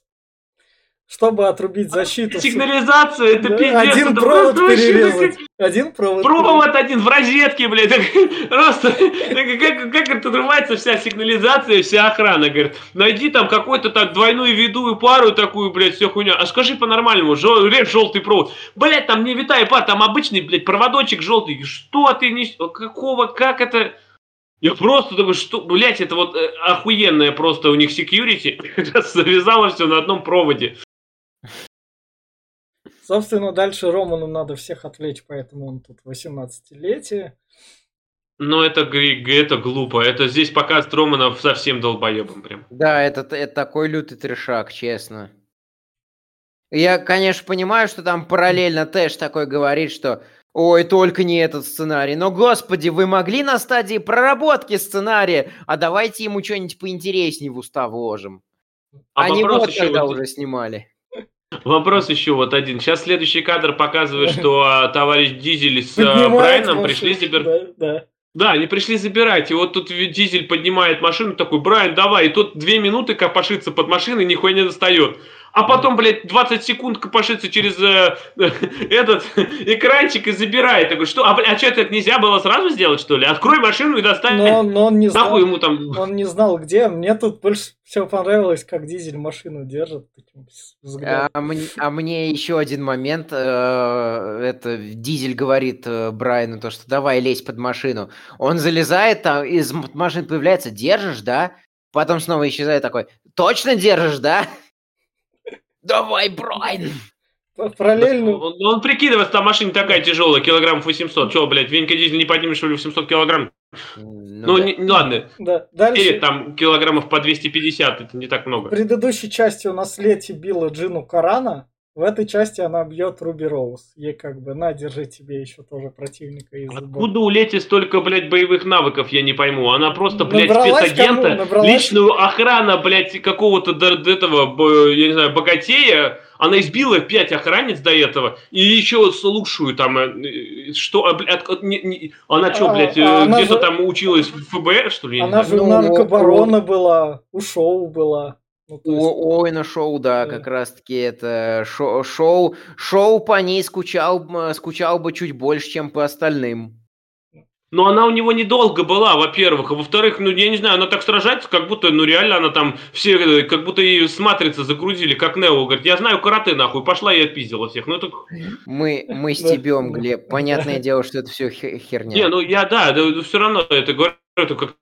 Чтобы отрубить защиту. А, сигнализация, это да, пиздец. Один это провод перерезать. Один провод. Провод перерезать. Один в розетке, блядь. Так, просто как, как, как отрывается вся сигнализация, вся охрана. Говорит, найди там какую-то так двойную видовую пару такую, блядь, все хуйня. А скажи по-нормальному, жел, режь желтый провод. Блядь, там не витая пара, там обычный, блядь, проводочек желтый. Что ты не... Какого, как это... Я просто такой, что, блядь, это вот охуенное просто у них секьюрити. Завязалось все на одном проводе. Собственно, дальше Роману надо всех отвлечь, поэтому он тут восемнадцатилетие. Ну, это, это глупо. Это здесь показывает Романа совсем долбоебом прям. Да, это, это такой лютый трешак, честно. Я, конечно, понимаю, что там параллельно Тэш такой говорит, что ой, только не этот сценарий. Но, господи, вы могли на стадии проработки сценария, а давайте ему что-нибудь поинтереснее в уста вложим. А они вот тогда вот... уже снимали. Вопрос еще вот один. Сейчас следующий кадр показывает, что а, товарищ Дизель с а, Брайаном пришли забирать. Да, да. да, они пришли забирать. И вот тут Дизель поднимает машину, такой, Брайан, давай. И тут две минуты копошится под машиной, нихуя не достает. А потом, блядь, двадцать секунд копошится через э, этот экранчик и забирает. Такой, что? А, а что, это нельзя было сразу сделать, что ли? Открой машину и достань. Но, но он не знал, ему там... он не знал, где. Мне тут больше всего понравилось, как Дизель машину держит. А, а мне еще один момент. Э, это Дизель говорит э, Брайану, то, что давай лезь под машину. Он залезает, там из машины появляется, держишь, да? Потом снова исчезает такой, точно держишь, да? Давай, Брайан! Параллельно... Он, он прикидывается, там машина такая тяжелая, килограммов восемьсот. Чего, блядь, Венька Дизель не поднимешь, что ли, восемьсот килограмм? Ну, ну да. не, ладно. Да. Дальше... Или там килограммов по двести пятьдесят, это не так много. В предыдущей части у нас Лети била Джину Карана, В этой части она бьет Руби Роуз. Ей как бы, на, держи тебе еще тоже противника из зубов. Откуда у Лети столько, блядь, боевых навыков, я не пойму. Она просто, блядь, спецагента, личную охрану, блядь, какого-то этого, я не знаю, богатея. Она избила пять охранниц до этого и еще лучшую там, что, а, от, не, не, она что, блядь, а, где-то же... там училась в ФБР, что ли? Она же ну, наркобарона о... была, у шоу была. Ну, есть... О, ой, на шоу, да, да, как раз-таки это шоу, шоу, шоу по ней скучал, скучал бы чуть больше, чем по остальным. Но она у него недолго была, во-первых, а во-вторых, ну, я не знаю, она так сражается, как будто, ну, реально она там все, как будто ее с матрицы загрузили, как Нео, говорит, я знаю карате, нахуй, пошла и отпиздила всех, ну, это... Мы, мы стебем, Глеб, понятное дело, что это все херня. Не, ну, я, да, все равно это говорю, это как...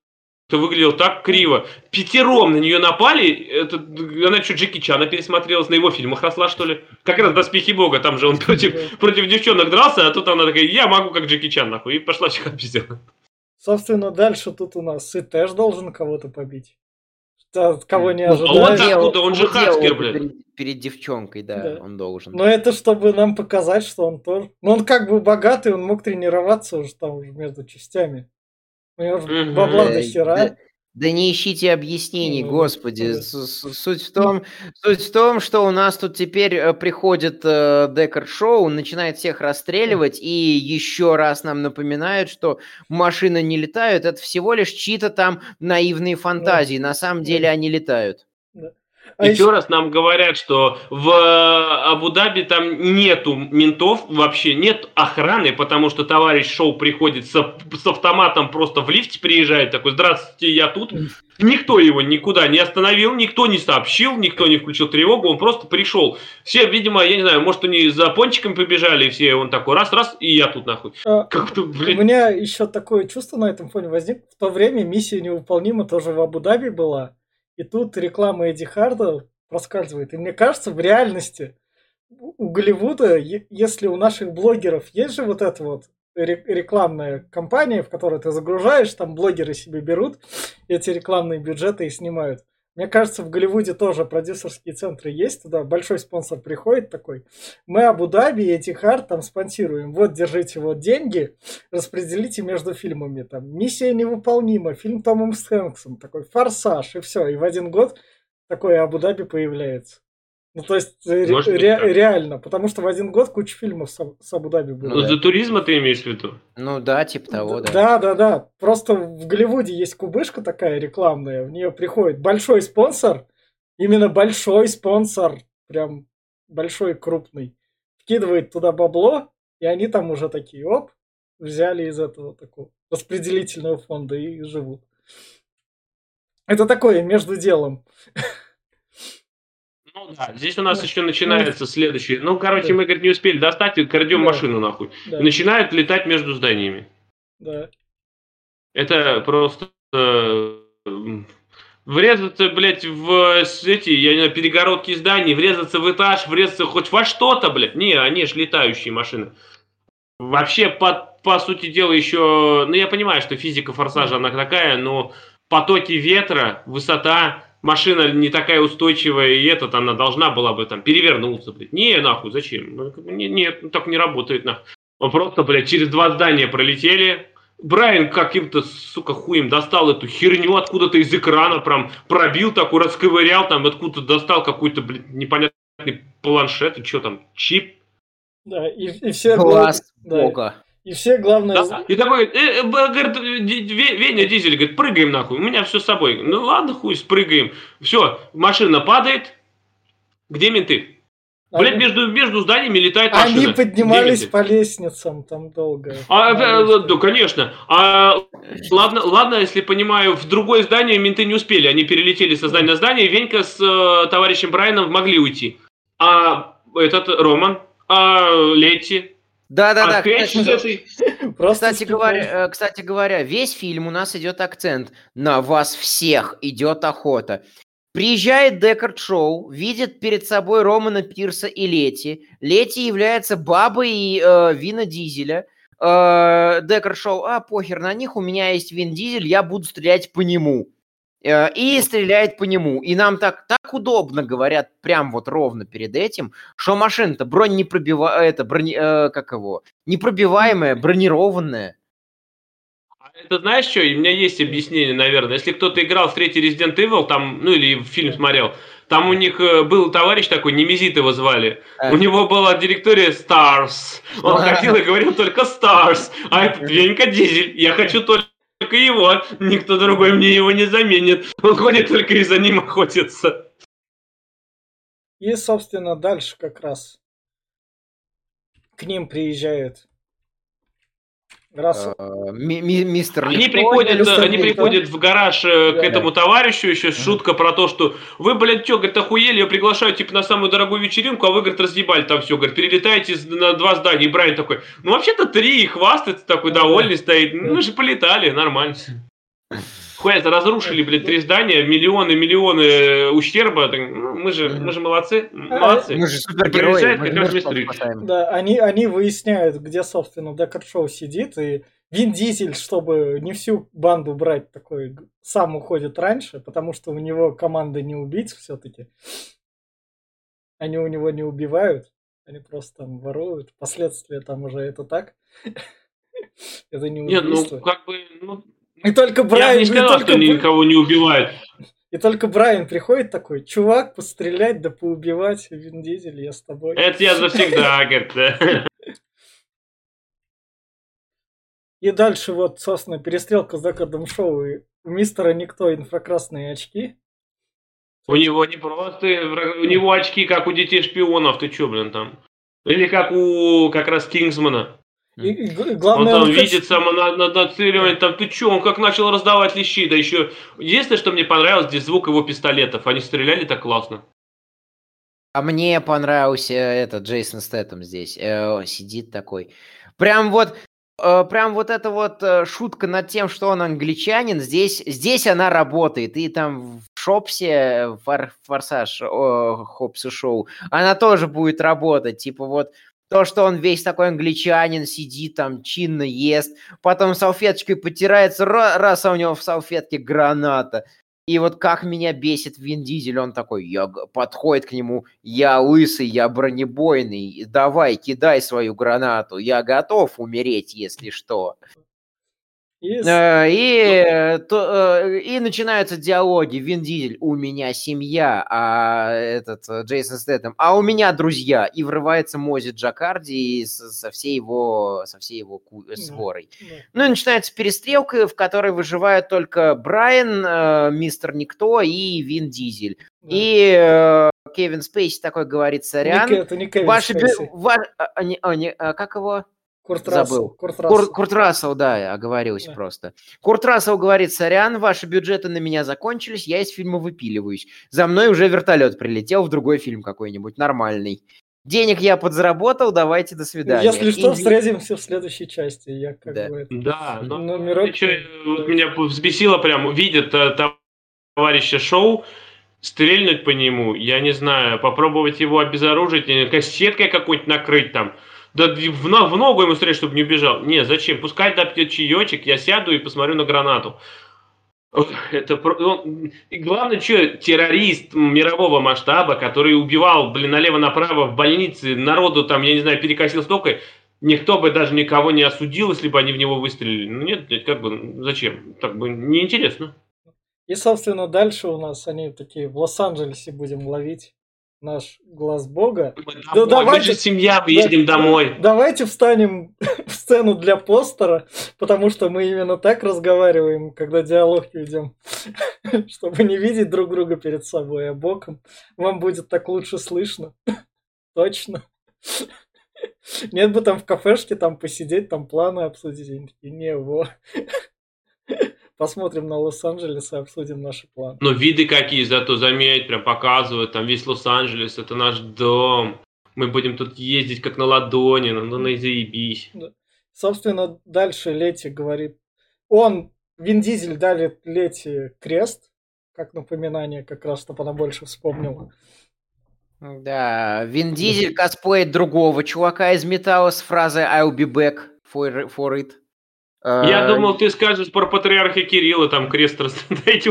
Это выглядело так криво. Пятером на нее напали. Это, она что, Джеки Чана пересмотрелась, на его фильмах росла, что ли? Как раз «Доспехи Бога», там же он против, против девчонок дрался, а тут она такая, я могу как Джеки Чан, нахуй, и пошла всех обпиздила. Собственно, дальше тут у нас Ситеш должен кого-то побить. Кого не ожидал. А он откуда? Он же Хацкер, блядь. Перед девчонкой, да, да, он должен. Но это чтобы нам показать, что он тоже... Ну, он как бы богатый, он мог тренироваться уже там уже между частями. У него же бабла до хера. Да, да не ищите объяснений, ну, господи. Да. Суть в том, суть в том, что у нас тут теперь приходит э, Декард Шоу, начинает всех расстреливать, и еще раз нам напоминают, что машины не летают, это всего лишь чьи-то там наивные фантазии. Да. На самом деле они летают. Да. А еще еще раз нам говорят, что в Абу-Даби там нету ментов, вообще нет охраны, потому что товарищ Шоу приходит с, с автоматом, просто в лифте приезжает, такой, здравствуйте, я тут. Никто его никуда не остановил, никто не сообщил, никто не включил тревогу, он просто пришел. Все, видимо, я не знаю, может, они за пончиками побежали, и все, он такой, раз-раз, и я тут нахуй. А, как-то, блин. У меня еще такое чувство на этом фоне возникло. В то время миссия невыполнима тоже в Абу-Даби была. И тут реклама Эдди Харда проскальзывает. И мне кажется, в реальности у Голливуда, если у наших блогеров есть же вот эта вот рекламная кампания, в которую ты загружаешь, там блогеры себе берут эти рекламные бюджеты и снимают. Мне кажется, в Голливуде тоже продюсерские центры есть, туда большой спонсор приходит такой. Мы Абу-Даби и Эдди Хард там спонсируем. Вот, держите вот деньги, распределите между фильмами. Там «Миссия невыполнима», фильм Томом Хэнксом, такой «Форсаж», и все. И в один год такое Абу-Даби появляется. Ну, то есть, ре- быть, ре- реально, потому что в один год куча фильмов с, с Абу-Даби было. Ну, да. За туризма ты имеешь в виду? Ну, да, типа того, да. Да, да, да. Просто в Голливуде есть кубышка такая рекламная, в нее приходит большой спонсор, именно большой спонсор, прям большой, крупный, вкидывает туда бабло, и они там уже такие, оп, взяли из этого такого распределительного фонда и живут. Это такое между делом. Ну да, здесь у нас да. еще начинается да. следующий. Ну, короче, да. мы, говорит, не успели достать, крадем да. машину нахуй. Да. Начинают летать между зданиями. Да. Это просто э, врезаться, блядь, в эти, я не знаю, перегородки зданий, врезаться в этаж, врезаться хоть во что-то, блядь. Не, они ж летающие машины. Вообще, по, по сути дела, еще... Ну, я понимаю, что физика «Форсажа», она такая, но потоки ветра, высота... Машина не такая устойчивая, и этот, она должна была бы там перевернуться, блядь. Не, нахуй, зачем? Не, нет, так не работает, нахуй. Он просто, блядь, через два здания пролетели. Брайан каким-то, сука, хуем достал эту херню откуда-то из экрана, прям пробил такой, расковырял, там откуда-то достал какой-то, блядь, непонятный планшет, и что там, чип? Да, и, и все... Класс, бога. Да. И все, главное... Да. И такой, э, э, говорит, Веня Дизель, говорит, прыгаем нахуй, у меня все с собой. Ну ладно, хуй, спрыгаем. Все, машина падает. Где менты? Они... Блядь, между, между зданиями летает машина. Они поднимались по лестницам там долго. А, да, да, конечно. А, ладно, ладно, если понимаю, в другое здание менты не успели. Они перелетели со здания на здание, Венька с э, товарищем Брайаном могли уйти. А этот Роман, а Летти... Да, да, а да. Кстати, кстати, говоря, кстати говоря, весь фильм у нас идет акцент. На вас всех идет охота. Приезжает Декард Шоу, видит перед собой Романа Пирса и Летти. Летти является бабой э, Вина Дизеля. Э, Декард Шоу, а похер на них, у меня есть Вин Дизель, я буду стрелять по нему. и стреляет по нему. И нам так, так удобно, говорят, прям вот ровно перед этим, что машина-то бронь не пробива... это, брони... э, как его? непробиваемая, бронированная. Это знаешь что, и у меня есть объяснение, наверное. Если кто-то играл в третий Resident Evil, там, ну или фильм смотрел, там у них был товарищ такой, Немезит его звали, у него была директория Stars, он ходил и говорил только Stars, а это Венька-Дизель, я хочу только его, никто другой мне его не заменит, он ходит только и за ним охотится. И, собственно, дальше как раз к ним приезжает Раз... Ми- ми- мистер они Лип... приходят, Ой, они приходят в гараж э, да, к этому да. товарищу, еще шутка про то, что вы, блядь, что, говорит, охуели, я приглашаю типа на самую дорогую вечеринку, а вы, говорит, разъебали там все, говорит, перелетаете на два здания, и Брайан такой, ну вообще-то три, и хвастается такой, довольный стоит, ну мы же полетали, нормально. Хуя, разрушили, блядь, три здания, миллионы-миллионы ущерба, мы же, мы же молодцы, молодцы. Мы же супергерои. Приезжает как раз мистер Икс. Да, они, они выясняют, где, собственно, Декард Шоу сидит, и Вин Дизель, чтобы не всю банду брать, такой сам уходит раньше, потому что у него команда не убийц все-таки. Они у него не убивают, они просто там воруют, последствия там уже это так. Это не убийство. Нет, ну как бы... ну... И только Брайан... Я не сказал, только... что никого не убивают. И только Брайан приходит такой, чувак, пострелять да поубивать, Вин Дизель, я с тобой. Это я завсегда, говорит. И дальше вот, собственно, перестрелка с Декардом Шоу. И у мистера никто инфракрасные очки. У него не просто... У него очки, как у детей шпионов, ты чё, блин, там? Или как у как раз Кингсмана. И, и, главное, он там он видит, хочет... сам на, на, нацеливает, там, ты чё, он как начал раздавать лещи, да еще. Единственное, что мне понравилось, здесь звук его пистолетов, они стреляли так классно. А мне понравился этот Джейсон Стэттем здесь, э, сидит такой. Прям вот, э, прям вот эта вот э, шутка над тем, что он англичанин, здесь, здесь она работает, и там в Шопсе, в Форсаж, о, Хопсе Шоу, она тоже будет работать, типа вот. То, что он весь такой англичанин, сидит там, чинно ест, потом салфеточкой потирается, раз, а у него в салфетке граната. И вот как меня бесит Вин Дизель, он такой, я, подходит к нему, я лысый, я бронебойный, давай, кидай свою гранату, я готов умереть, если что. Yes. И, то, и начинаются диалоги. Вин Дизель, у меня семья, а этот Джейсон Стэттем, а у меня друзья. И врывается Мози Джакарди со всей его, со всей его сворой. Yeah. Yeah. Ну и начинается перестрелка, в которой выживают только Брайан, мистер Никто и Вин Дизель. Yeah. И... Кевин Спейси такой говорит, сорян. Ник, это не Кевин ваши, Спейси. Ваш, а, не, а, не, а, как его... Курт Рассел. Курт Рассел. Кур, Курт Рассел, да, оговорился да. просто. Курт Рассел говорит, сорян, ваши бюджеты на меня закончились, я из фильма выпиливаюсь. За мной уже вертолет прилетел в другой фильм какой-нибудь нормальный. Денег я подзаработал, давайте до свидания. Если что, и... встретимся в следующей части. Я как да. бы... Это... Да, но номерок... еще, вот меня взбесило прям, видит товарища Шоу, стрельнуть по нему, я не знаю, попробовать его обезоружить, кассеткой какой-нибудь накрыть там. Да в ногу ему стрелять, чтобы не убежал. Не, зачем? Пускай допьет чаечек, я сяду и посмотрю на гранату. Это он, и главное, что террорист мирового масштаба, который убивал, блин, налево-направо в больнице, народу там, я не знаю, перекосил столько, никто бы даже никого не осудил, если бы они в него выстрелили. Ну нет, как бы, зачем? Так бы неинтересно. И, собственно, дальше у нас они такие в Лос-Анджелесе будем ловить. Наш глаз Бога. Мы, да домой, давайте, мы же семья, мы едем да, домой. Давайте встанем в сцену для постера, потому что мы именно так разговариваем, когда диалог ведем, чтобы не видеть друг друга перед собой, а боком. Вам будет так лучше слышно. Точно. Нет бы там в кафешке там посидеть, там планы обсудить. И не его. Посмотрим на Лос-Анджелес и обсудим наши планы. Но виды какие, зато заметь, прям показывают, там весь Лос-Анджелес, это наш дом, мы будем тут ездить как на ладони, ну, ну, ну и заебись. Да. Собственно, дальше Лети говорит, он, Вин Дизель дарит Лети крест, как напоминание, как раз, чтобы она больше вспомнила. Да, Вин Дизель косплеит другого чувака из металла с фразой «I'll be back for it». Я а, думал, ты скажешь про патриарха Кирилла, там крест рассмотрите.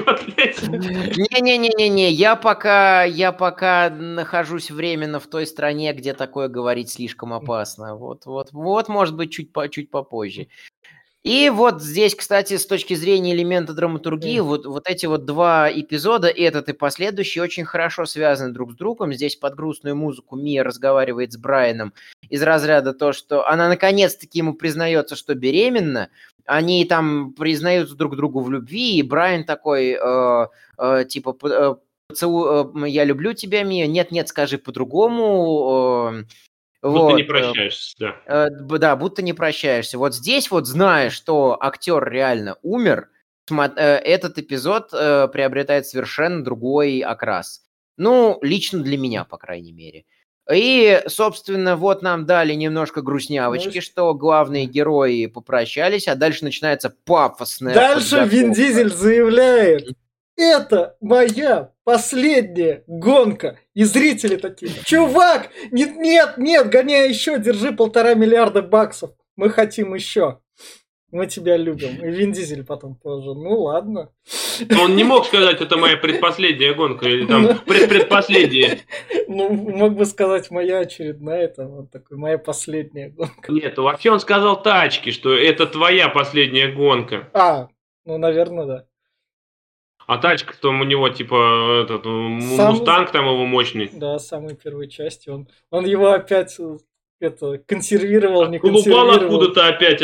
Не-не-не-не-не, я пока, я пока нахожусь временно в той стране, где такое говорить слишком опасно. Вот, вот, вот, может быть, чуть, по, чуть попозже. И вот здесь, кстати, с точки зрения элемента драматургии, mm. вот, вот эти вот два эпизода, этот и последующий, очень хорошо связаны друг с другом. Здесь под грустную музыку Мия разговаривает с Брайаном из разряда то, что она наконец-таки ему признается, что беременна. Они там признаются друг другу в любви, и Брайан такой, э, э, типа, э, поцелу, э, я люблю тебя, Мия, нет-нет, скажи по-другому, э, Будто вот. не прощаешься, да. Да, будто не прощаешься. Вот здесь вот, зная, что актер реально умер, этот эпизод приобретает совершенно другой окрас. Ну, лично для меня, по крайней мере. И, собственно, вот нам дали немножко грустнявочки, ну, что главные герои попрощались, а дальше начинается пафосная... Дальше подготовка. Вин Дизель заявляет... Это моя последняя гонка. И зрители такие: чувак, нет, нет, нет, гоняй еще, держи полтора миллиарда баксов. Мы хотим еще. Мы тебя любим. И Вин Дизель потом позже. Ну ладно. Он не мог сказать, это моя предпоследняя гонка или там предпредпоследняя. Ну, мог бы сказать, моя очередная, это вот такой, моя последняя гонка. Нет, вообще он сказал тачки, что это твоя последняя гонка. А, ну, наверное, да. А тачка там у него, типа, этот, Сам... мустанг там его мощный. Да, самой первой части. Он, он его опять это, консервировал, не консервировал. Упал откуда-то опять.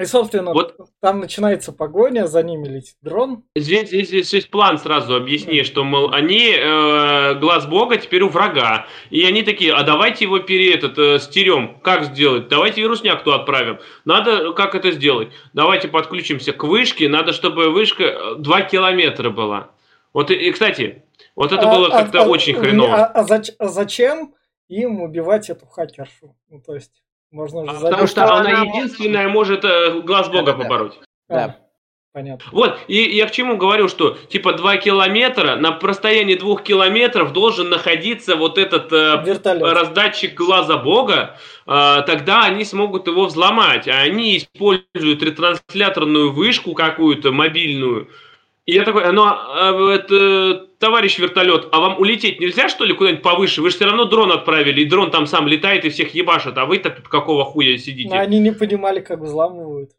И, собственно, вот. Там начинается погоня, за ними летит дрон. Здесь, здесь, здесь план сразу объясни, что, мол, они, э, глаз бога теперь у врага. И они такие, а давайте его пере, этот, э, стерем. Как сделать? Давайте вирусняк туда отправим. Надо, как это сделать? Давайте подключимся к вышке. Надо, чтобы вышка два километра была. Вот, и, и кстати, вот это а, было а, как-то а, очень хреново. А, а, зач, а зачем им убивать эту хакершу? Ну, то есть... Можно уже а потому что она, она единственная может э, глаз бога да, побороть. Да. да. А, понятно. Вот, и я к чему говорю, что типа два километра, на расстоянии двух километров должен находиться вот этот э, раздатчик глаза бога, э, тогда они смогут его взломать. А они используют ретрансляторную вышку какую-то мобильную. И я такой, ну, а, это, товарищ вертолет, а вам улететь нельзя, что ли, куда-нибудь повыше? Вы же все равно дрон отправили, и дрон там сам летает и всех ебашит, а вы-то тут какого хуя сидите? Но они не понимали, как взламывают.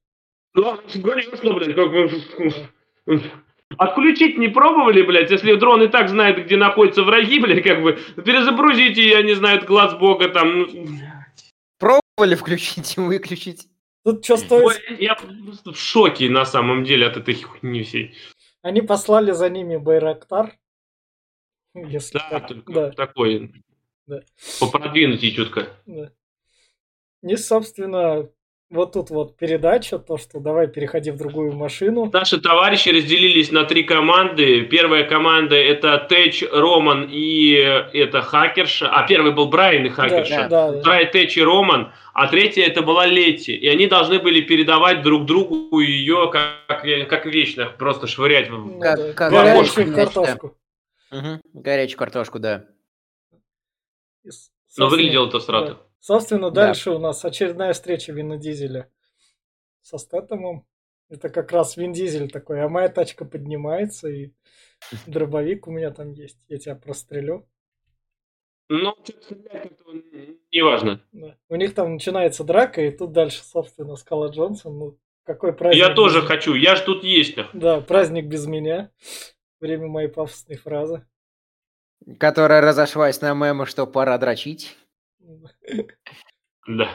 Ну, говорю, что, блядь, как... Отключить не пробовали, блядь, если дрон и так знает, где находятся враги, блядь, как бы, перезагрузите, я не знаю, глаз бога там. Пробовали включить и выключить? Тут что стоит? Я в шоке, на самом деле, от этой хуйни всей. Они послали за ними Байрактар. Если да, так. да. такой. Да. Попродвинутый чутко. Да. И, собственно, вот тут вот передача, то, что давай переходи в другую машину. Наши товарищи разделились на три команды. Первая команда это Тэч, Роман и это Хакерша. А первый был Брайан и Хакерша. Да, да, Вторая да. Тэч и Роман. А третья это была Летти. И они должны были передавать друг другу ее как, как вечно. Просто швырять в как, как горячую картошку. Угу. Горячую картошку, да. Но выглядело это срато. Да. Собственно, дальше да. у нас очередная встреча Вина Дизеля со Стэтэмом. Это как раз Вин Дизель такой, а моя тачка поднимается, и дробовик у меня там есть, я тебя прострелю. Ну, неважно. Да. У них там начинается драка, и тут дальше, собственно, Скала Джонсон. Ну, какой праздник? Я тоже без... хочу, я ж тут есть. Да, праздник без меня. Время моей пафосной фразы. Которая разошлась на мемы, что пора дрочить. Да.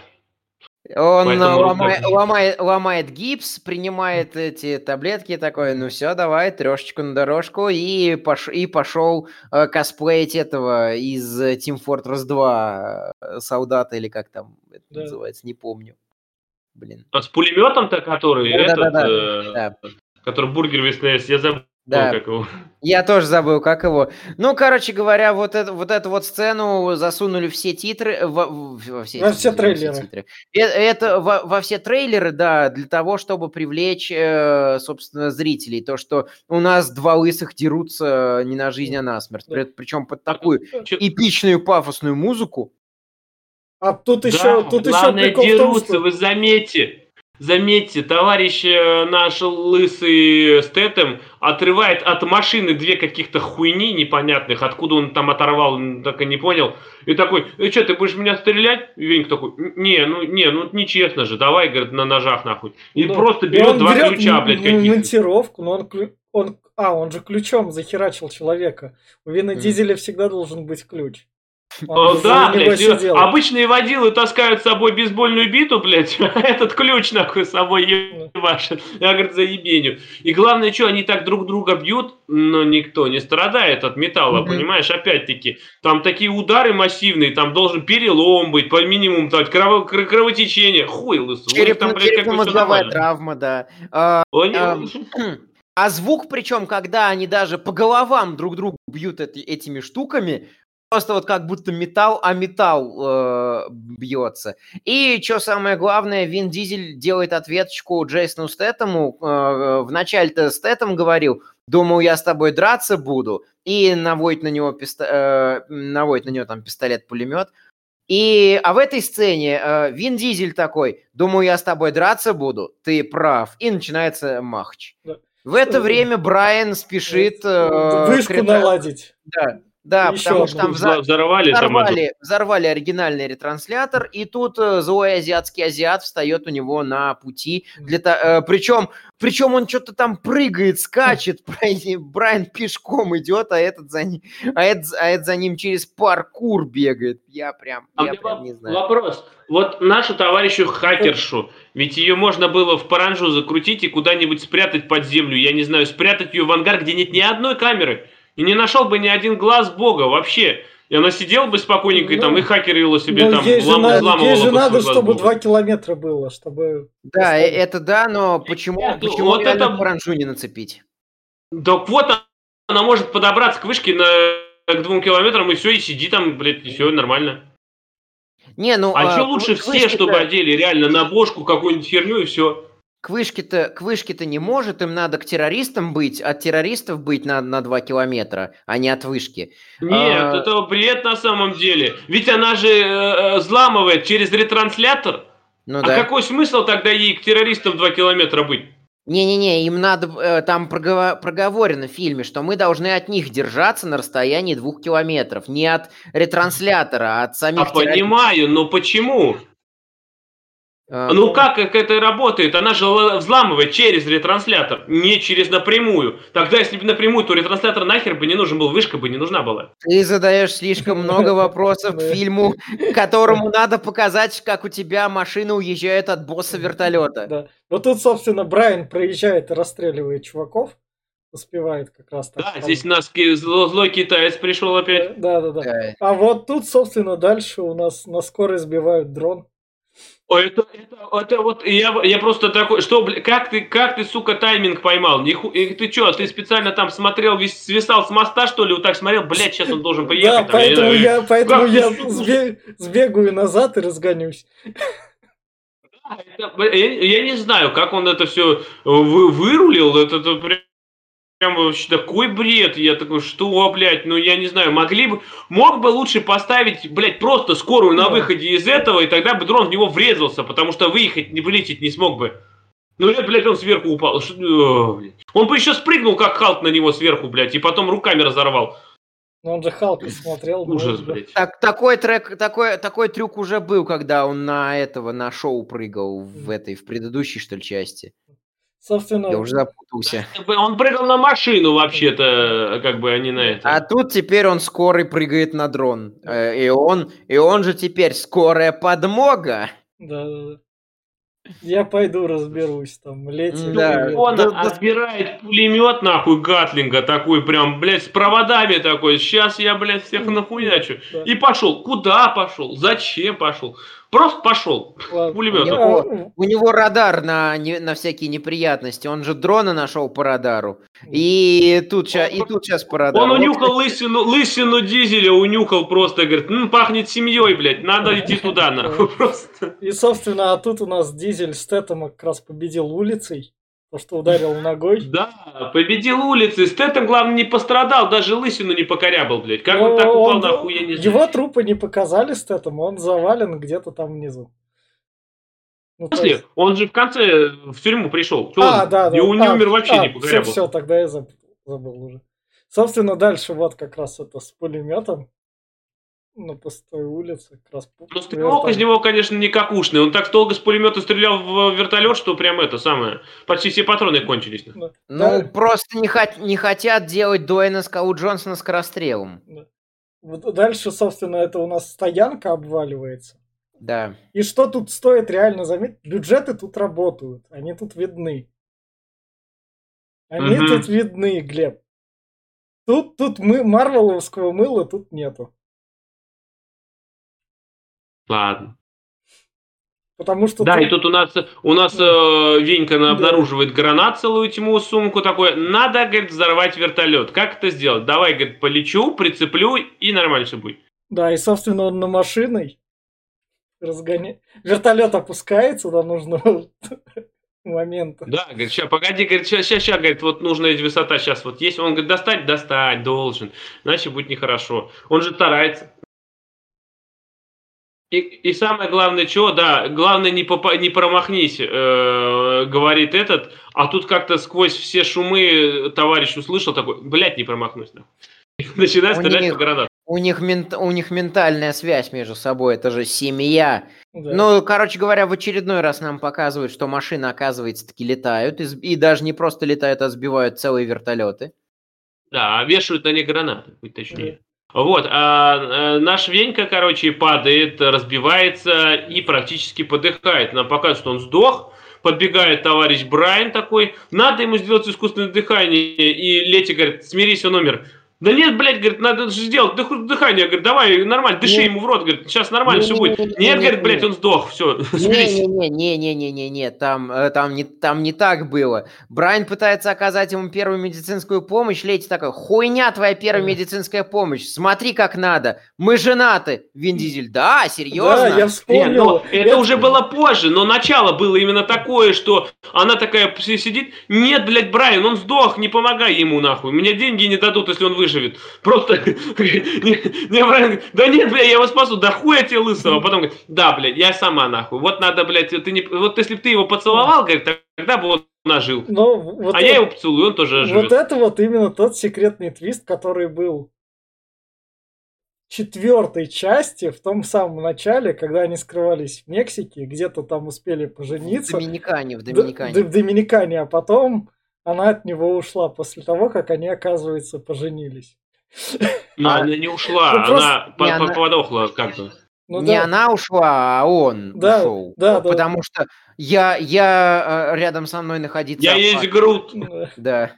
Он ломает, ломает, ломает гипс, принимает эти таблетки, такой, ну все, давай, трешечку на дорожку, и, пош, и пошел э, косплеить этого из Team Fortress два солдата, или как там это да. называется, не помню. Блин. А с пулеметом-то, который, да, этот, да, да, э, да. который бургер веснаешь, я забыл. Да, как его. Я тоже забыл, как его. Ну, короче говоря, вот, это, вот эту вот сцену засунули все титры, во, во, все, во все трейлеры. Во все, титры. Это, во, во все трейлеры, да, для того, чтобы привлечь, собственно, зрителей. То, что у нас два лысых дерутся не на жизнь, а на смерть. Причем под такую эпичную пафосную музыку. А тут да, еще, тут главное, еще прикол дерутся, в том, что... вы заметьте. Заметьте, товарищ наш лысый Стэтэм отрывает от машины две каких-то хуйни непонятных, откуда он там оторвал, так и не понял. И такой, ну что, ты будешь меня стрелять? И Венька такой, не, ну не, ну нечестно же, давай, говорит, на ножах нахуй. И ну, просто берет два берет ключа, блядь, какие-то. Монтировку, но он, он, а, он же ключом захерачил человека. У Вина Дизеля всегда должен быть ключ. Он, да, блядь, обычные водилы таскают с собой бейсбольную биту, блядь, а этот ключ нахуй с собой ебашит. Я, говорит, заебеню. И главное, что, они так друг друга бьют, но никто не страдает от металла, mm-hmm. понимаешь, опять-таки. Там такие удары массивные, там должен перелом быть, по минимуму, там, кров... кровотечение, хуй лысый. Черепно-мозговая травма, да. А, они... а... а звук, причем, когда они даже по головам друг другу бьют эти, этими штуками, просто вот как будто металл, а металл э, бьется. И что самое главное, Вин Дизель делает ответочку Джейсону Стэтэму. Э, вначале-то Стэтэм говорил, думал, я с тобой драться буду. И наводит на него, писто... э, наводит на него там пистолет-пулемет. И... А в этой сцене э, Вин Дизель такой, думал, я с тобой драться буду, ты прав. И начинается махач. Да. В это время Брайан спешит... Э, Вышку крит... наладить. Да. Да, еще потому что там взорвали, взорвали, взорвали, взорвали оригинальный ретранслятор, и тут э, злой азиатский азиат встает у него на пути. Для, э, причем, причем он что-то там прыгает, скачет, Брайан пешком идет, а этот за ним, а этот, а этот за ним через паркур бегает. Я прям, а я прям в... не знаю. Вопрос. Вот нашу товарищу-хакершу, ведь ее можно было в паранжу закрутить и куда-нибудь спрятать под землю, я не знаю, спрятать ее в ангар, где нет ни одной камеры. И не нашел бы ни один глаз бога вообще. И она сидела бы спокойненько ну, и там и хакерила себе там взламывала глаз бога. Ей же надо, чтобы два километра было, чтобы... Да, это да, но почему реально паранжу не нацепить? Так вот она может подобраться к вышке к двум километрам и все, и сиди там, блядь, и все нормально. Не, ну... А что лучше все, чтобы одели реально на бошку какую-нибудь херню и все... К вышке-то, к вышке-то не может, им надо к террористам быть, от террористов быть надо на два километра, а не от вышки. Нет, а... это бред на самом деле. Ведь она же э, взламывает через ретранслятор. Ну, а да. Какой смысл тогда ей к террористам два километра быть? Не-не-не, им надо, э, там проговор, проговорено в фильме, что мы должны от них держаться на расстоянии двух километров. Не от ретранслятора, а от самих а террористов. Понимаю, но почему? Ну как, как это работает? Она же взламывает через ретранслятор, не через напрямую. Тогда, если бы напрямую, то ретранслятор нахер бы не нужен был, вышка бы не нужна была. Ты задаешь слишком много вопросов к фильму, которому надо показать, как у тебя машина уезжает от босса вертолета. Да. Вот тут, собственно, Брайан проезжает и расстреливает чуваков. Успевает как раз так. Да, там. Здесь у нас злой китаец пришел опять. Да, да, да. да. А вот тут, собственно, дальше у нас на скорой сбивают дрон. Ой, это, это, это вот я, я просто такой, что, блядь, как ты, как ты, сука, тайминг поймал? Ниху, ты что, ты специально там смотрел, свисал с моста, что ли, вот так смотрел, блядь, сейчас он должен приехать. Да, там, поэтому я, я, поэтому я сбег, сбегаю назад и разгонюсь. Да, это, я, я не знаю, как он это все вы, вырулил, это, это прям... Прям вообще такой бред. Я такой, что, блядь, ну я не знаю, могли бы... Мог бы лучше поставить, блядь, просто скорую на выходе из этого, и тогда бы дрон в него врезался, потому что выехать, не вылететь не смог бы. Ну, блядь, он сверху упал. Что... Он бы еще спрыгнул, как Халк, на него сверху, блядь, и потом руками разорвал. Но он же Халка смотрел. Ужас, блядь. Так, такой, трек, такой, такой трюк уже был, когда он на этого, на шоу прыгал в этой, в предыдущей, что ли, части. Собственно, я уже запутался. Он прыгал на машину вообще-то, как бы, а не на это. А тут теперь он скорый прыгает на дрон. Да. И, он, и он же теперь скорая подмога. Да, да, да. Я пойду разберусь там, летит. Да. Он да, отбирает да. пулемет, нахуй, Гатлинга, такой прям, блядь, с проводами такой. Сейчас я, блядь, всех нахуячу. Да. И пошел. Куда пошел? Зачем пошел? Просто пошел. Пулемет. У него, у него радар на, на всякие неприятности. Он же дрона нашел по радару. И тут, ща, и тут сейчас по радару. Он унюхал вот. лысину, лысину Дизеля, унюхал просто. Говорит, ну пахнет семьей, блядь. Надо идти туда, нахуй. Просто. И, собственно, а тут у нас Дизель Стэтэма как раз победил улицей. То, что ударил ногой. Да, победил улицы. Стэттем, главное, не пострадал, даже лысину не покорябал, блядь. Как он так упал, нахуй, я не знаю. Его трупы не показали Стэттему, он завален где-то там внизу. Ну, после, есть... он же в конце в тюрьму пришел. А, он... да, да. И он не а, умер вообще, а, не покорябал. Все, все, тогда я забыл, забыл уже. Собственно, дальше вот как раз это с пулеметом. На пустой улице, как раз... Ну, стрелок из него, конечно, не какушный. Он так долго с пулемета стрелял в вертолет, что прям это самое... Почти все патроны кончились. Да. Ну, да. Просто не, хот- не хотят делать Дуэйна Скалу Джонсона скорострелом. Да. Вот дальше, собственно, это у нас стоянка обваливается. Да. И что тут стоит реально заметить? Бюджеты тут работают. Они тут видны. Они угу. тут видны, Глеб. Тут, тут мы марвеловского мыла тут нету. Ладно. Потому что да, ты... и тут у нас у нас э, Венька да. обнаруживает гранат, целую тьму, сумку такой. Надо, говорит, взорвать вертолет. Как это сделать? Давай, говорит, полечу, прицеплю, и нормально все будет. Да, и, собственно, он на машиной разгоняет. Вертолет опускается до нужного момента. Да, говорит, сейчас, погоди, говорит, сейчас, сейчас, сейчас, говорит, вот нужная высота сейчас вот есть. Он, говорит, достать, достать должен, иначе будет нехорошо. Он же старается. И, и самое главное, чего, да, главное не, попа- не промахнись, э- говорит этот, а тут как-то сквозь все шумы товарищ услышал такой, блядь, не промахнусь. Да. Начинает стрелять по гранатам. У них, мент- у них ментальная связь между собой, это же семья. Да. Ну, короче говоря, в очередной раз нам показывают, что машины, оказывается, таки летают, и, и даже не просто летают, а сбивают целые вертолеты. Да, вешают на них гранаты, будь точнее. Да. Вот, а, а наш Венька, короче, падает, разбивается и практически подыхает. Нам показывают, что он сдох, подбегает товарищ Брайан такой, надо ему сделать искусственное дыхание, и Лети говорит, смирись, он умер. Да нет, блядь, говорит, надо же сделать дыхание, говорит, давай, нормально, дыши нет. ему в рот, говорит, сейчас нормально не, все не, будет. Не, нет, не, говорит, блядь, не. он сдох, все, не, смирись. Не-не-не-не-не, там, там, не, там не так было. Брайан пытается оказать ему первую медицинскую помощь, Лети такой, хуйня твоя первая медицинская помощь, смотри как надо, мы женаты. Вин Дизель, да, серьезно? Да, я вспомнил. Нет, но это, это уже было позже, но начало было именно такое, что она такая сидит, нет, блядь, Брайан, он сдох, не помогай ему нахуй, мне деньги не дадут, если он выживет. Живет. Просто, не, не, Брайан, да нет, бля, я его спасу, да хуя тебе лысого. А потом говорит, да, блядь, я сама нахуй. Вот надо, блядь, ты не, вот если бы ты его поцеловал, говорит, тогда бы он ожил. Вот а это, я его поцелую, он тоже оживет. Вот это вот именно тот секретный твист, который был в четвертой части, в том самом начале, когда они скрывались в Мексике, где-то там успели пожениться. В Доминикане, в Доминикане. Д- в Доминикане, а потом... Она от него ушла после того, как они, оказывается, поженились. Но а, она не ушла, ну, она просто... подохла как-то. Ну, не да. она ушла, а он да, ушел. Да, да, потому да. что я, я рядом со мной находиться... Я есть Грут! Да.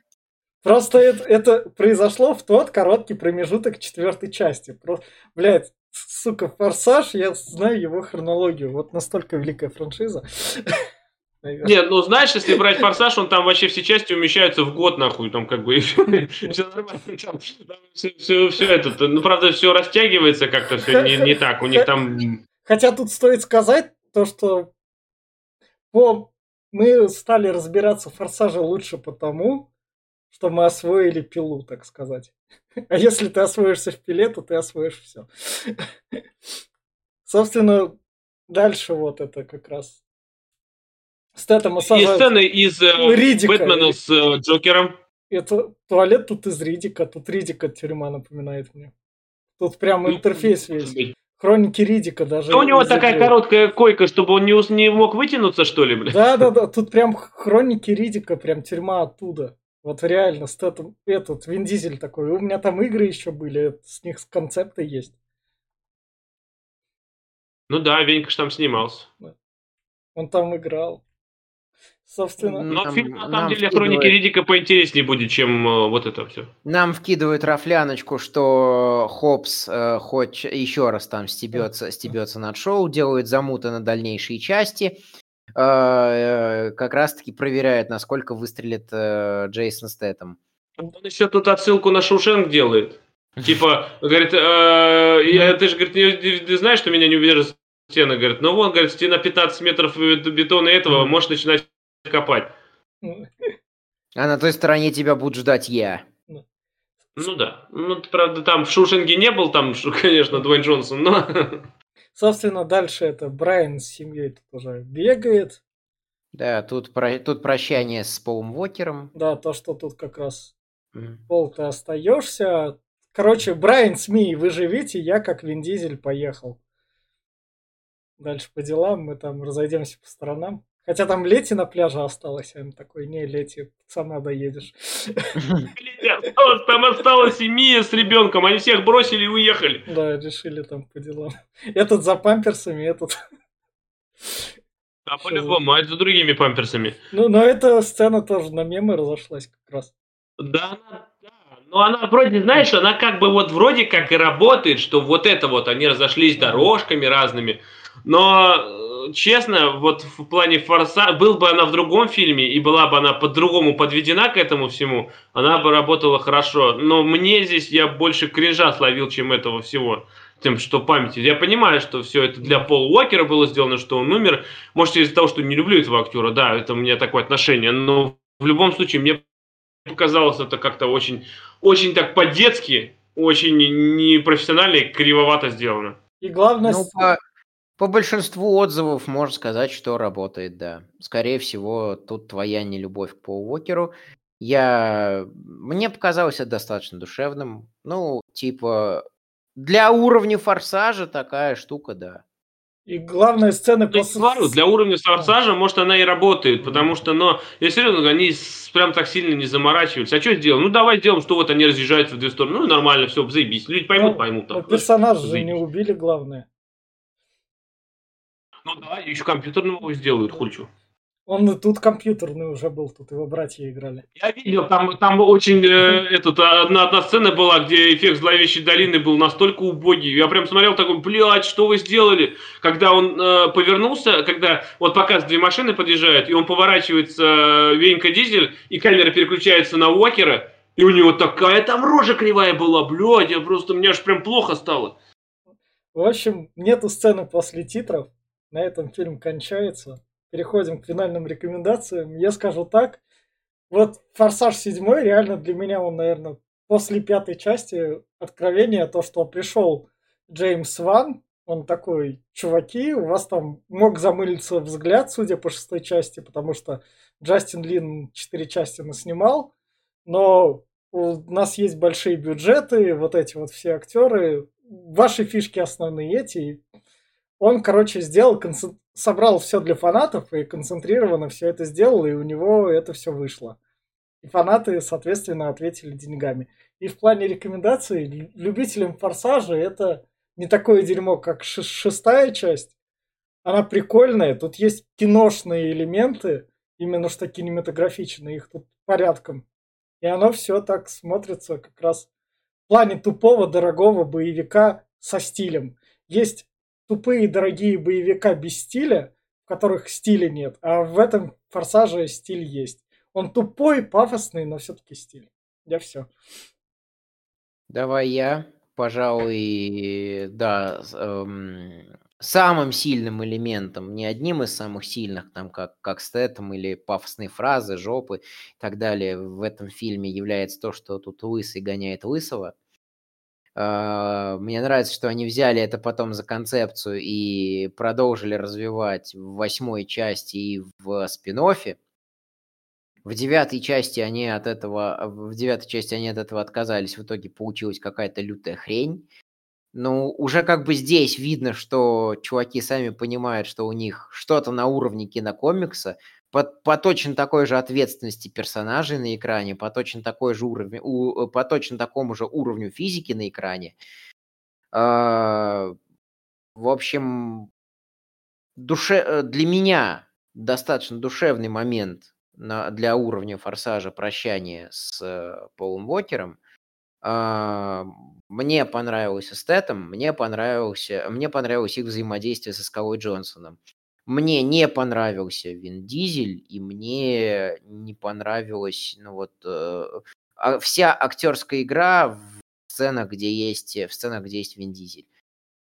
Просто это, это произошло в тот короткий промежуток четвертой части. Про... Блядь, сука, Форсаж, я знаю его хронологию. Вот настолько великая франшиза. Нет, ну знаешь, если брать Форсаж, он там вообще все части умещаются в год, нахуй, там как бы и все, все нормально, там все, все, все это, ну правда, все растягивается как-то, все не, не так, у них там... Хотя тут стоит сказать то, что по... мы стали разбираться в Форсаже лучше потому, что мы освоили пилу, так сказать. А если ты освоишься в пиле, то ты освоишь все. Собственно, дальше вот это как раз... Стэттема сажают... И сцены из э, Бэтмена с э, Джокером. Это туалет тут из Риддика. Тут Риддика тюрьма напоминает мне. Тут прям интерфейс весь. Хроники Риддика даже. Да у него такая игры. Короткая койка, чтобы он не, ус... не мог вытянуться, что ли, блядь? Да-да-да, тут прям хроники Риддика, прям тюрьма оттуда. Вот реально, Стэттем, этот, Вин Дизель такой. У меня там игры еще были, с них концепты есть. Ну да, Венька ж там снимался. Он там играл. Собственно, но нам, фильм, на самом деле, вкидывает... Хроники Риддика поинтереснее будет, чем э, вот это все. Нам вкидывают рафляночку, что Хоббс э, хоть еще раз там стебется, стебется над шоу, делают замуты на дальнейшие части, э, э, как раз-таки проверяет, насколько выстрелит э, Джейсон Стэттем. Он еще тут отсылку на Шоушенк делает. Типа, говорит, ты же, говорит, знаешь, что меня не удержит стена, говорит, ну вон, говорит, стена пятнадцать метров бетона этого, можешь начинать копать. А на той стороне тебя буду ждать я. Ну да. Ну, правда, там в Шушинге не был, там, конечно, Дуэйн Джонсон, но... Собственно, дальше это Брайан с семьей тут уже бегает. Да, тут, про... тут прощание с Полом Уокером. Да, то, что тут как раз... Mm. Пол, ты остаешься. Короче, Брайан с Мией, вы живите, я как Вин Дизель поехал. Дальше по делам, мы там разойдемся по сторонам. Хотя там Лети на пляже осталось, а он такой, не, Лети, сама доедешь. Там осталась и Мия с ребенком, они всех бросили и уехали. Да, решили там по делам. Этот за памперсами, этот... А по-любому, а это за другими памперсами. Ну, но эта сцена тоже на мемы разошлась как раз. Да, да. Но она вроде, знаешь, она как бы вот вроде как и работает, что вот это вот, они разошлись дорожками разными, но... Честно, вот в плане форса, был бы она в другом фильме, и была бы она по-другому подведена к этому всему, она бы работала хорошо. Но мне здесь я больше кринжа словил, чем этого всего. Тем, что памяти. Я понимаю, что все это для Пола Уокера было сделано, что он умер. Может, из-за того, что не люблю этого актера, да, это у меня такое отношение. Но в любом случае, мне показалось это как-то очень, очень так по-детски, очень непрофессионально и кривовато сделано. И главное... Ну, по... По большинству отзывов можно сказать, что работает, да. Скорее всего, тут твоя нелюбовь к Полу Уокеру. Я... Мне показалось это достаточно душевным. Ну, типа, для уровня «Форсажа» такая штука, да. И главная сцена... Да, после... говорю, для уровня «Форсажа», может, она и работает, потому что, но, я серьезно, они прям так сильно не заморачиваются. А что сделаем? Ну, давай сделаем, что вот они разъезжаются в две стороны. Ну, нормально, все, заебись. Люди поймут, ну, поймут. Там, персонажа же заебись. Не убили, главное. Ну да, еще компьютерного его сделают, хульчу. Он тут компьютерный уже был, тут его братья играли. Я видел, там, там очень э, этот, одна, одна сцена была, где эффект зловещей долины был настолько убогий. Я прям смотрел такой, блядь, что вы сделали? Когда он э, повернулся, когда вот показывают, две машины подъезжают, и он поворачивается, э, Венька Дизель, и камера переключается на Уокера, и у него такая там рожа кривая была, блядь, я просто, мне аж прям плохо стало. В общем, нету сцены после титров. На этом фильм кончается. Переходим к финальным рекомендациям. Я скажу так. Вот «Форсаж седьмой» реально для меня он, наверное, после пятой части откровение то, что пришел Джеймс Ван. Он такой, чуваки, у вас там мог замылиться взгляд, судя по шестой части, потому что Джастин Лин четыре части наснимал. Но у нас есть большие бюджеты, вот эти вот все актеры. Ваши фишки основные эти. Он, короче, сделал, концент... собрал все для фанатов и концентрированно все это сделал, и у него это все вышло. И фанаты, соответственно, ответили деньгами. И в плане рекомендаций любителям «Форсажа» это не такое дерьмо, как шестая часть. Она прикольная, тут есть киношные элементы, именно что кинематографичные, их тут порядком. И оно все так смотрится как раз в плане тупого, дорогого боевика со стилем. Есть тупые дорогие боевика без стиля, в которых стиля нет, а в этом «Форсаже» стиль есть. Он тупой, пафосный, но все-таки стиль. Я все. Давай я, пожалуй, да, эм, самым сильным элементом, не одним из самых сильных, там как, как Стэтэм или пафосные фразы, жопы и так далее, в этом фильме является то, что тут лысый гоняет лысого. Мне нравится, что они взяли это потом за концепцию и продолжили развивать в восьмой части и в спин-оффе. В девятой части они от этого, в девятой части они от этого отказались. В итоге получилась какая-то лютая хрень. Ну, уже как бы здесь видно, что чуваки сами понимают, что у них что-то на уровне кинокомикса, по, по точно такой же ответственности персонажей на экране, по точно, такой же уровень, у, по точно такому же уровню физики на экране. Э, в общем, душе, для меня достаточно душевный момент на, для уровня «Форсажа» прощания с э, Полом Уокером. Э, мне понравился Стэтэм, мне, понравился, мне понравилось их взаимодействие со Скалой Джонсоном. Мне не понравился Вин Дизель, и мне не понравилась ну вот, э, вся актерская игра в сценах, где есть, в сценах, где есть Вин Дизель.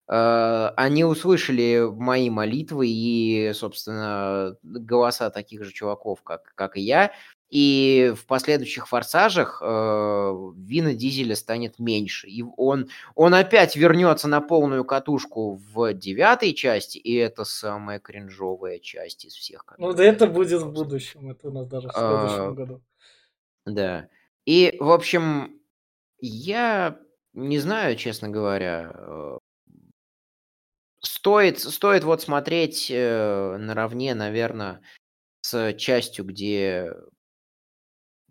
э, они услышали мои молитвы и, собственно, голоса таких же чуваков, как, как и я. И в последующих «Форсажах» э, Вина Дизеля станет меньше. И он, он опять вернется на полную катушку в девятой части, и это самая кринжовая часть из всех. Ну да, это будет в будущем, это у нас даже в следующем а, году. Да. И, в общем, я не знаю, честно говоря, стоит, стоит вот смотреть э, наравне, наверное, с частью, где...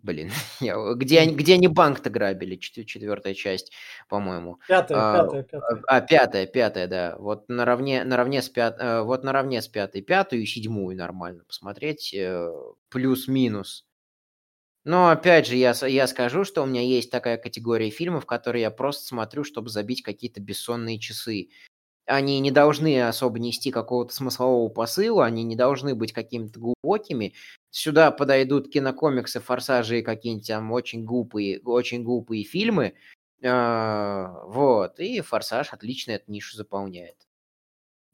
Блин, я, где, где они банк-то грабили, четвертая часть, по-моему. Пятая, а, пятая, пятая. А, пятая, пятая, да. Вот наравне, наравне, с, пят, вот наравне с пятой, пятую и седьмую нормально посмотреть, плюс-минус. Но, опять же, я, я скажу, что у меня есть такая категория фильмов, которые я просто смотрю, чтобы забить какие-то бессонные часы. Они не должны особо нести какого-то смыслового посыла, они не должны быть какими-то глубокими. Сюда подойдут кинокомиксы, форсажи и какие-нибудь там очень глупые, очень глупые фильмы. Вот. И «Форсаж» отлично эту нишу заполняет.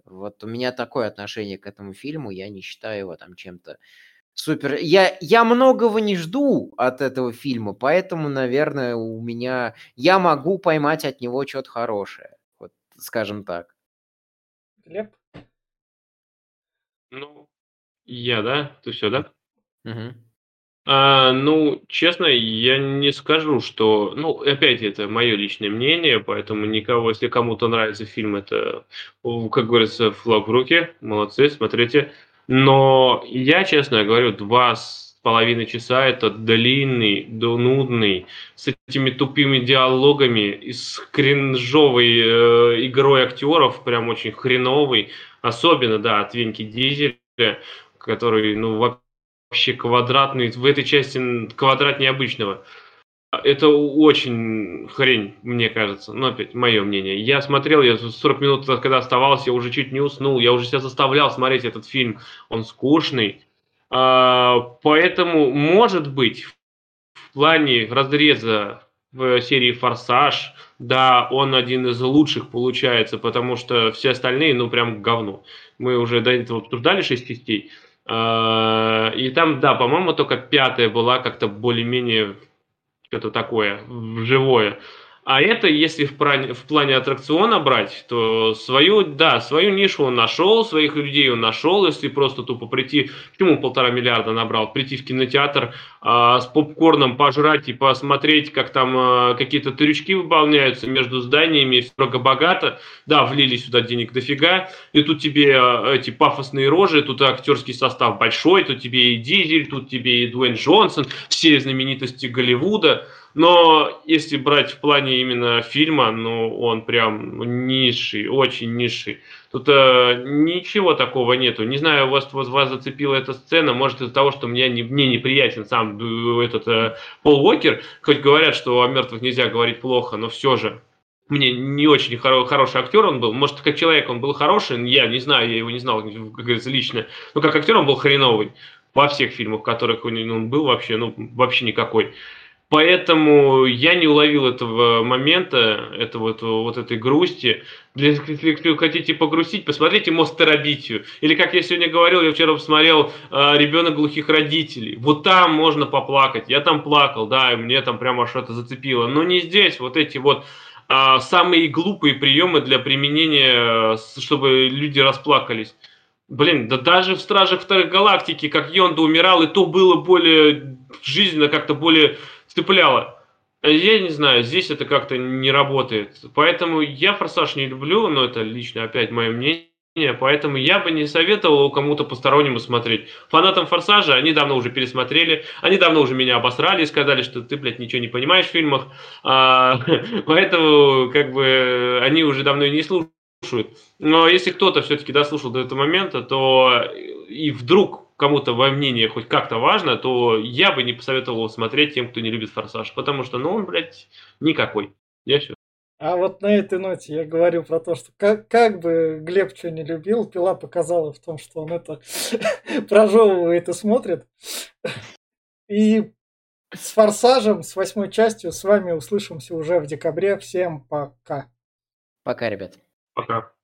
Вот у меня такое отношение к этому фильму. Я не считаю его там чем-то супер. Я, я многого не жду от этого фильма, поэтому, наверное, у меня... Я могу поймать от него что-то хорошее. Вот, скажем так. Глеб? Ну, я, да? Ты все, да? Uh-huh. А, ну, честно, я не скажу, что... Ну, опять, это мое личное мнение, поэтому никого... Если кому-то нравится фильм, это, как говорится, флаг в руки. Молодцы, смотрите. Но я, честно говорю, два с половиной часа — это длинный, нудный, с этими тупыми диалогами, и с кринжовой э, игрой актеров, прям очень хреновый. Особенно, да, от Веньки Дизеля, который, ну, вообще... вообще квадратный, в этой части квадрат необычного. Это очень хрень, мне кажется. Но опять, мое мнение. Я смотрел, я сорок минут, когда оставался, я уже чуть не уснул, я уже себя заставлял смотреть этот фильм. Он скучный. А, поэтому, может быть, в плане разреза в серии «Форсаж», да, он один из лучших получается, потому что все остальные, ну, прям говно. Мы уже до этого обсуждали шесть частей. И там, да, по-моему, только пятая была как-то более-менее что-то такое, живое. А это, если в плане, в плане аттракциона брать, то свою, да, свою нишу он нашел, своих людей он нашел. Если просто тупо прийти, почему полтора миллиарда набрал, прийти в кинотеатр а, с попкорном пожрать и посмотреть, как там а, какие-то трючки выполняются между зданиями, все богато, да, влили сюда денег дофига, и тут тебе а, эти пафосные рожи, тут актерский состав большой, тут тебе и Дизель, тут тебе и Дуэйн Джонсон, все знаменитости Голливуда. Но если брать в плане именно фильма, ну, он прям низший, очень низший. Тут э, ничего такого нету. Не знаю, вас, вас, вас зацепила эта сцена, может, из-за того, что мне, не, мне неприятен сам этот э, Пол Уокер. Хоть говорят, что о мертвых нельзя говорить плохо, но все же. Мне не очень хоро- хороший актер он был. Может, как человек он был хороший, я не знаю, я его не знал, как говорится, лично. Но как актер он был хреновый во всех фильмах, в которых он был вообще, ну, вообще никакой. Поэтому я не уловил этого момента, этого, этого, вот этой грусти. Если вы хотите погрустить, посмотрите «Мостерабитию». Или, как я сегодня говорил, я вчера посмотрел «Ребенок глухих родителей». Вот там можно поплакать. Я там плакал, да, и мне там прямо что-то зацепило. Но не здесь. Вот эти вот а, самые глупые приемы для применения, чтобы люди расплакались. Блин, да даже в «Стражах Второй Галактики», как Йонда умирал, и то было более жизненно, как-то более... цепляло. Я не знаю, здесь это как-то не работает. Поэтому я «Форсаж» не люблю, но это лично опять мое мнение, поэтому я бы не советовал кому-то постороннему смотреть. Фанатам «Форсажа» они давно уже пересмотрели, они давно уже меня обосрали и сказали, что ты, блядь, ничего не понимаешь в фильмах, поэтому как бы они уже давно и не слушают. Но если кто-то все-таки дослушал до этого момента, то и вдруг кому-то во мнение хоть как-то важно, то я бы не посоветовал его смотреть тем, кто не любит «Форсаж», потому что, ну, он, блядь, никакой. Я все. А вот на этой ноте я говорю про то, что как, как бы Глеб что не любил, «Пила» показала в том, что он это прожевывает и смотрит. И с «Форсажем», с восьмой частью с вами услышимся уже в декабре. Всем пока. Пока, ребят. Пока.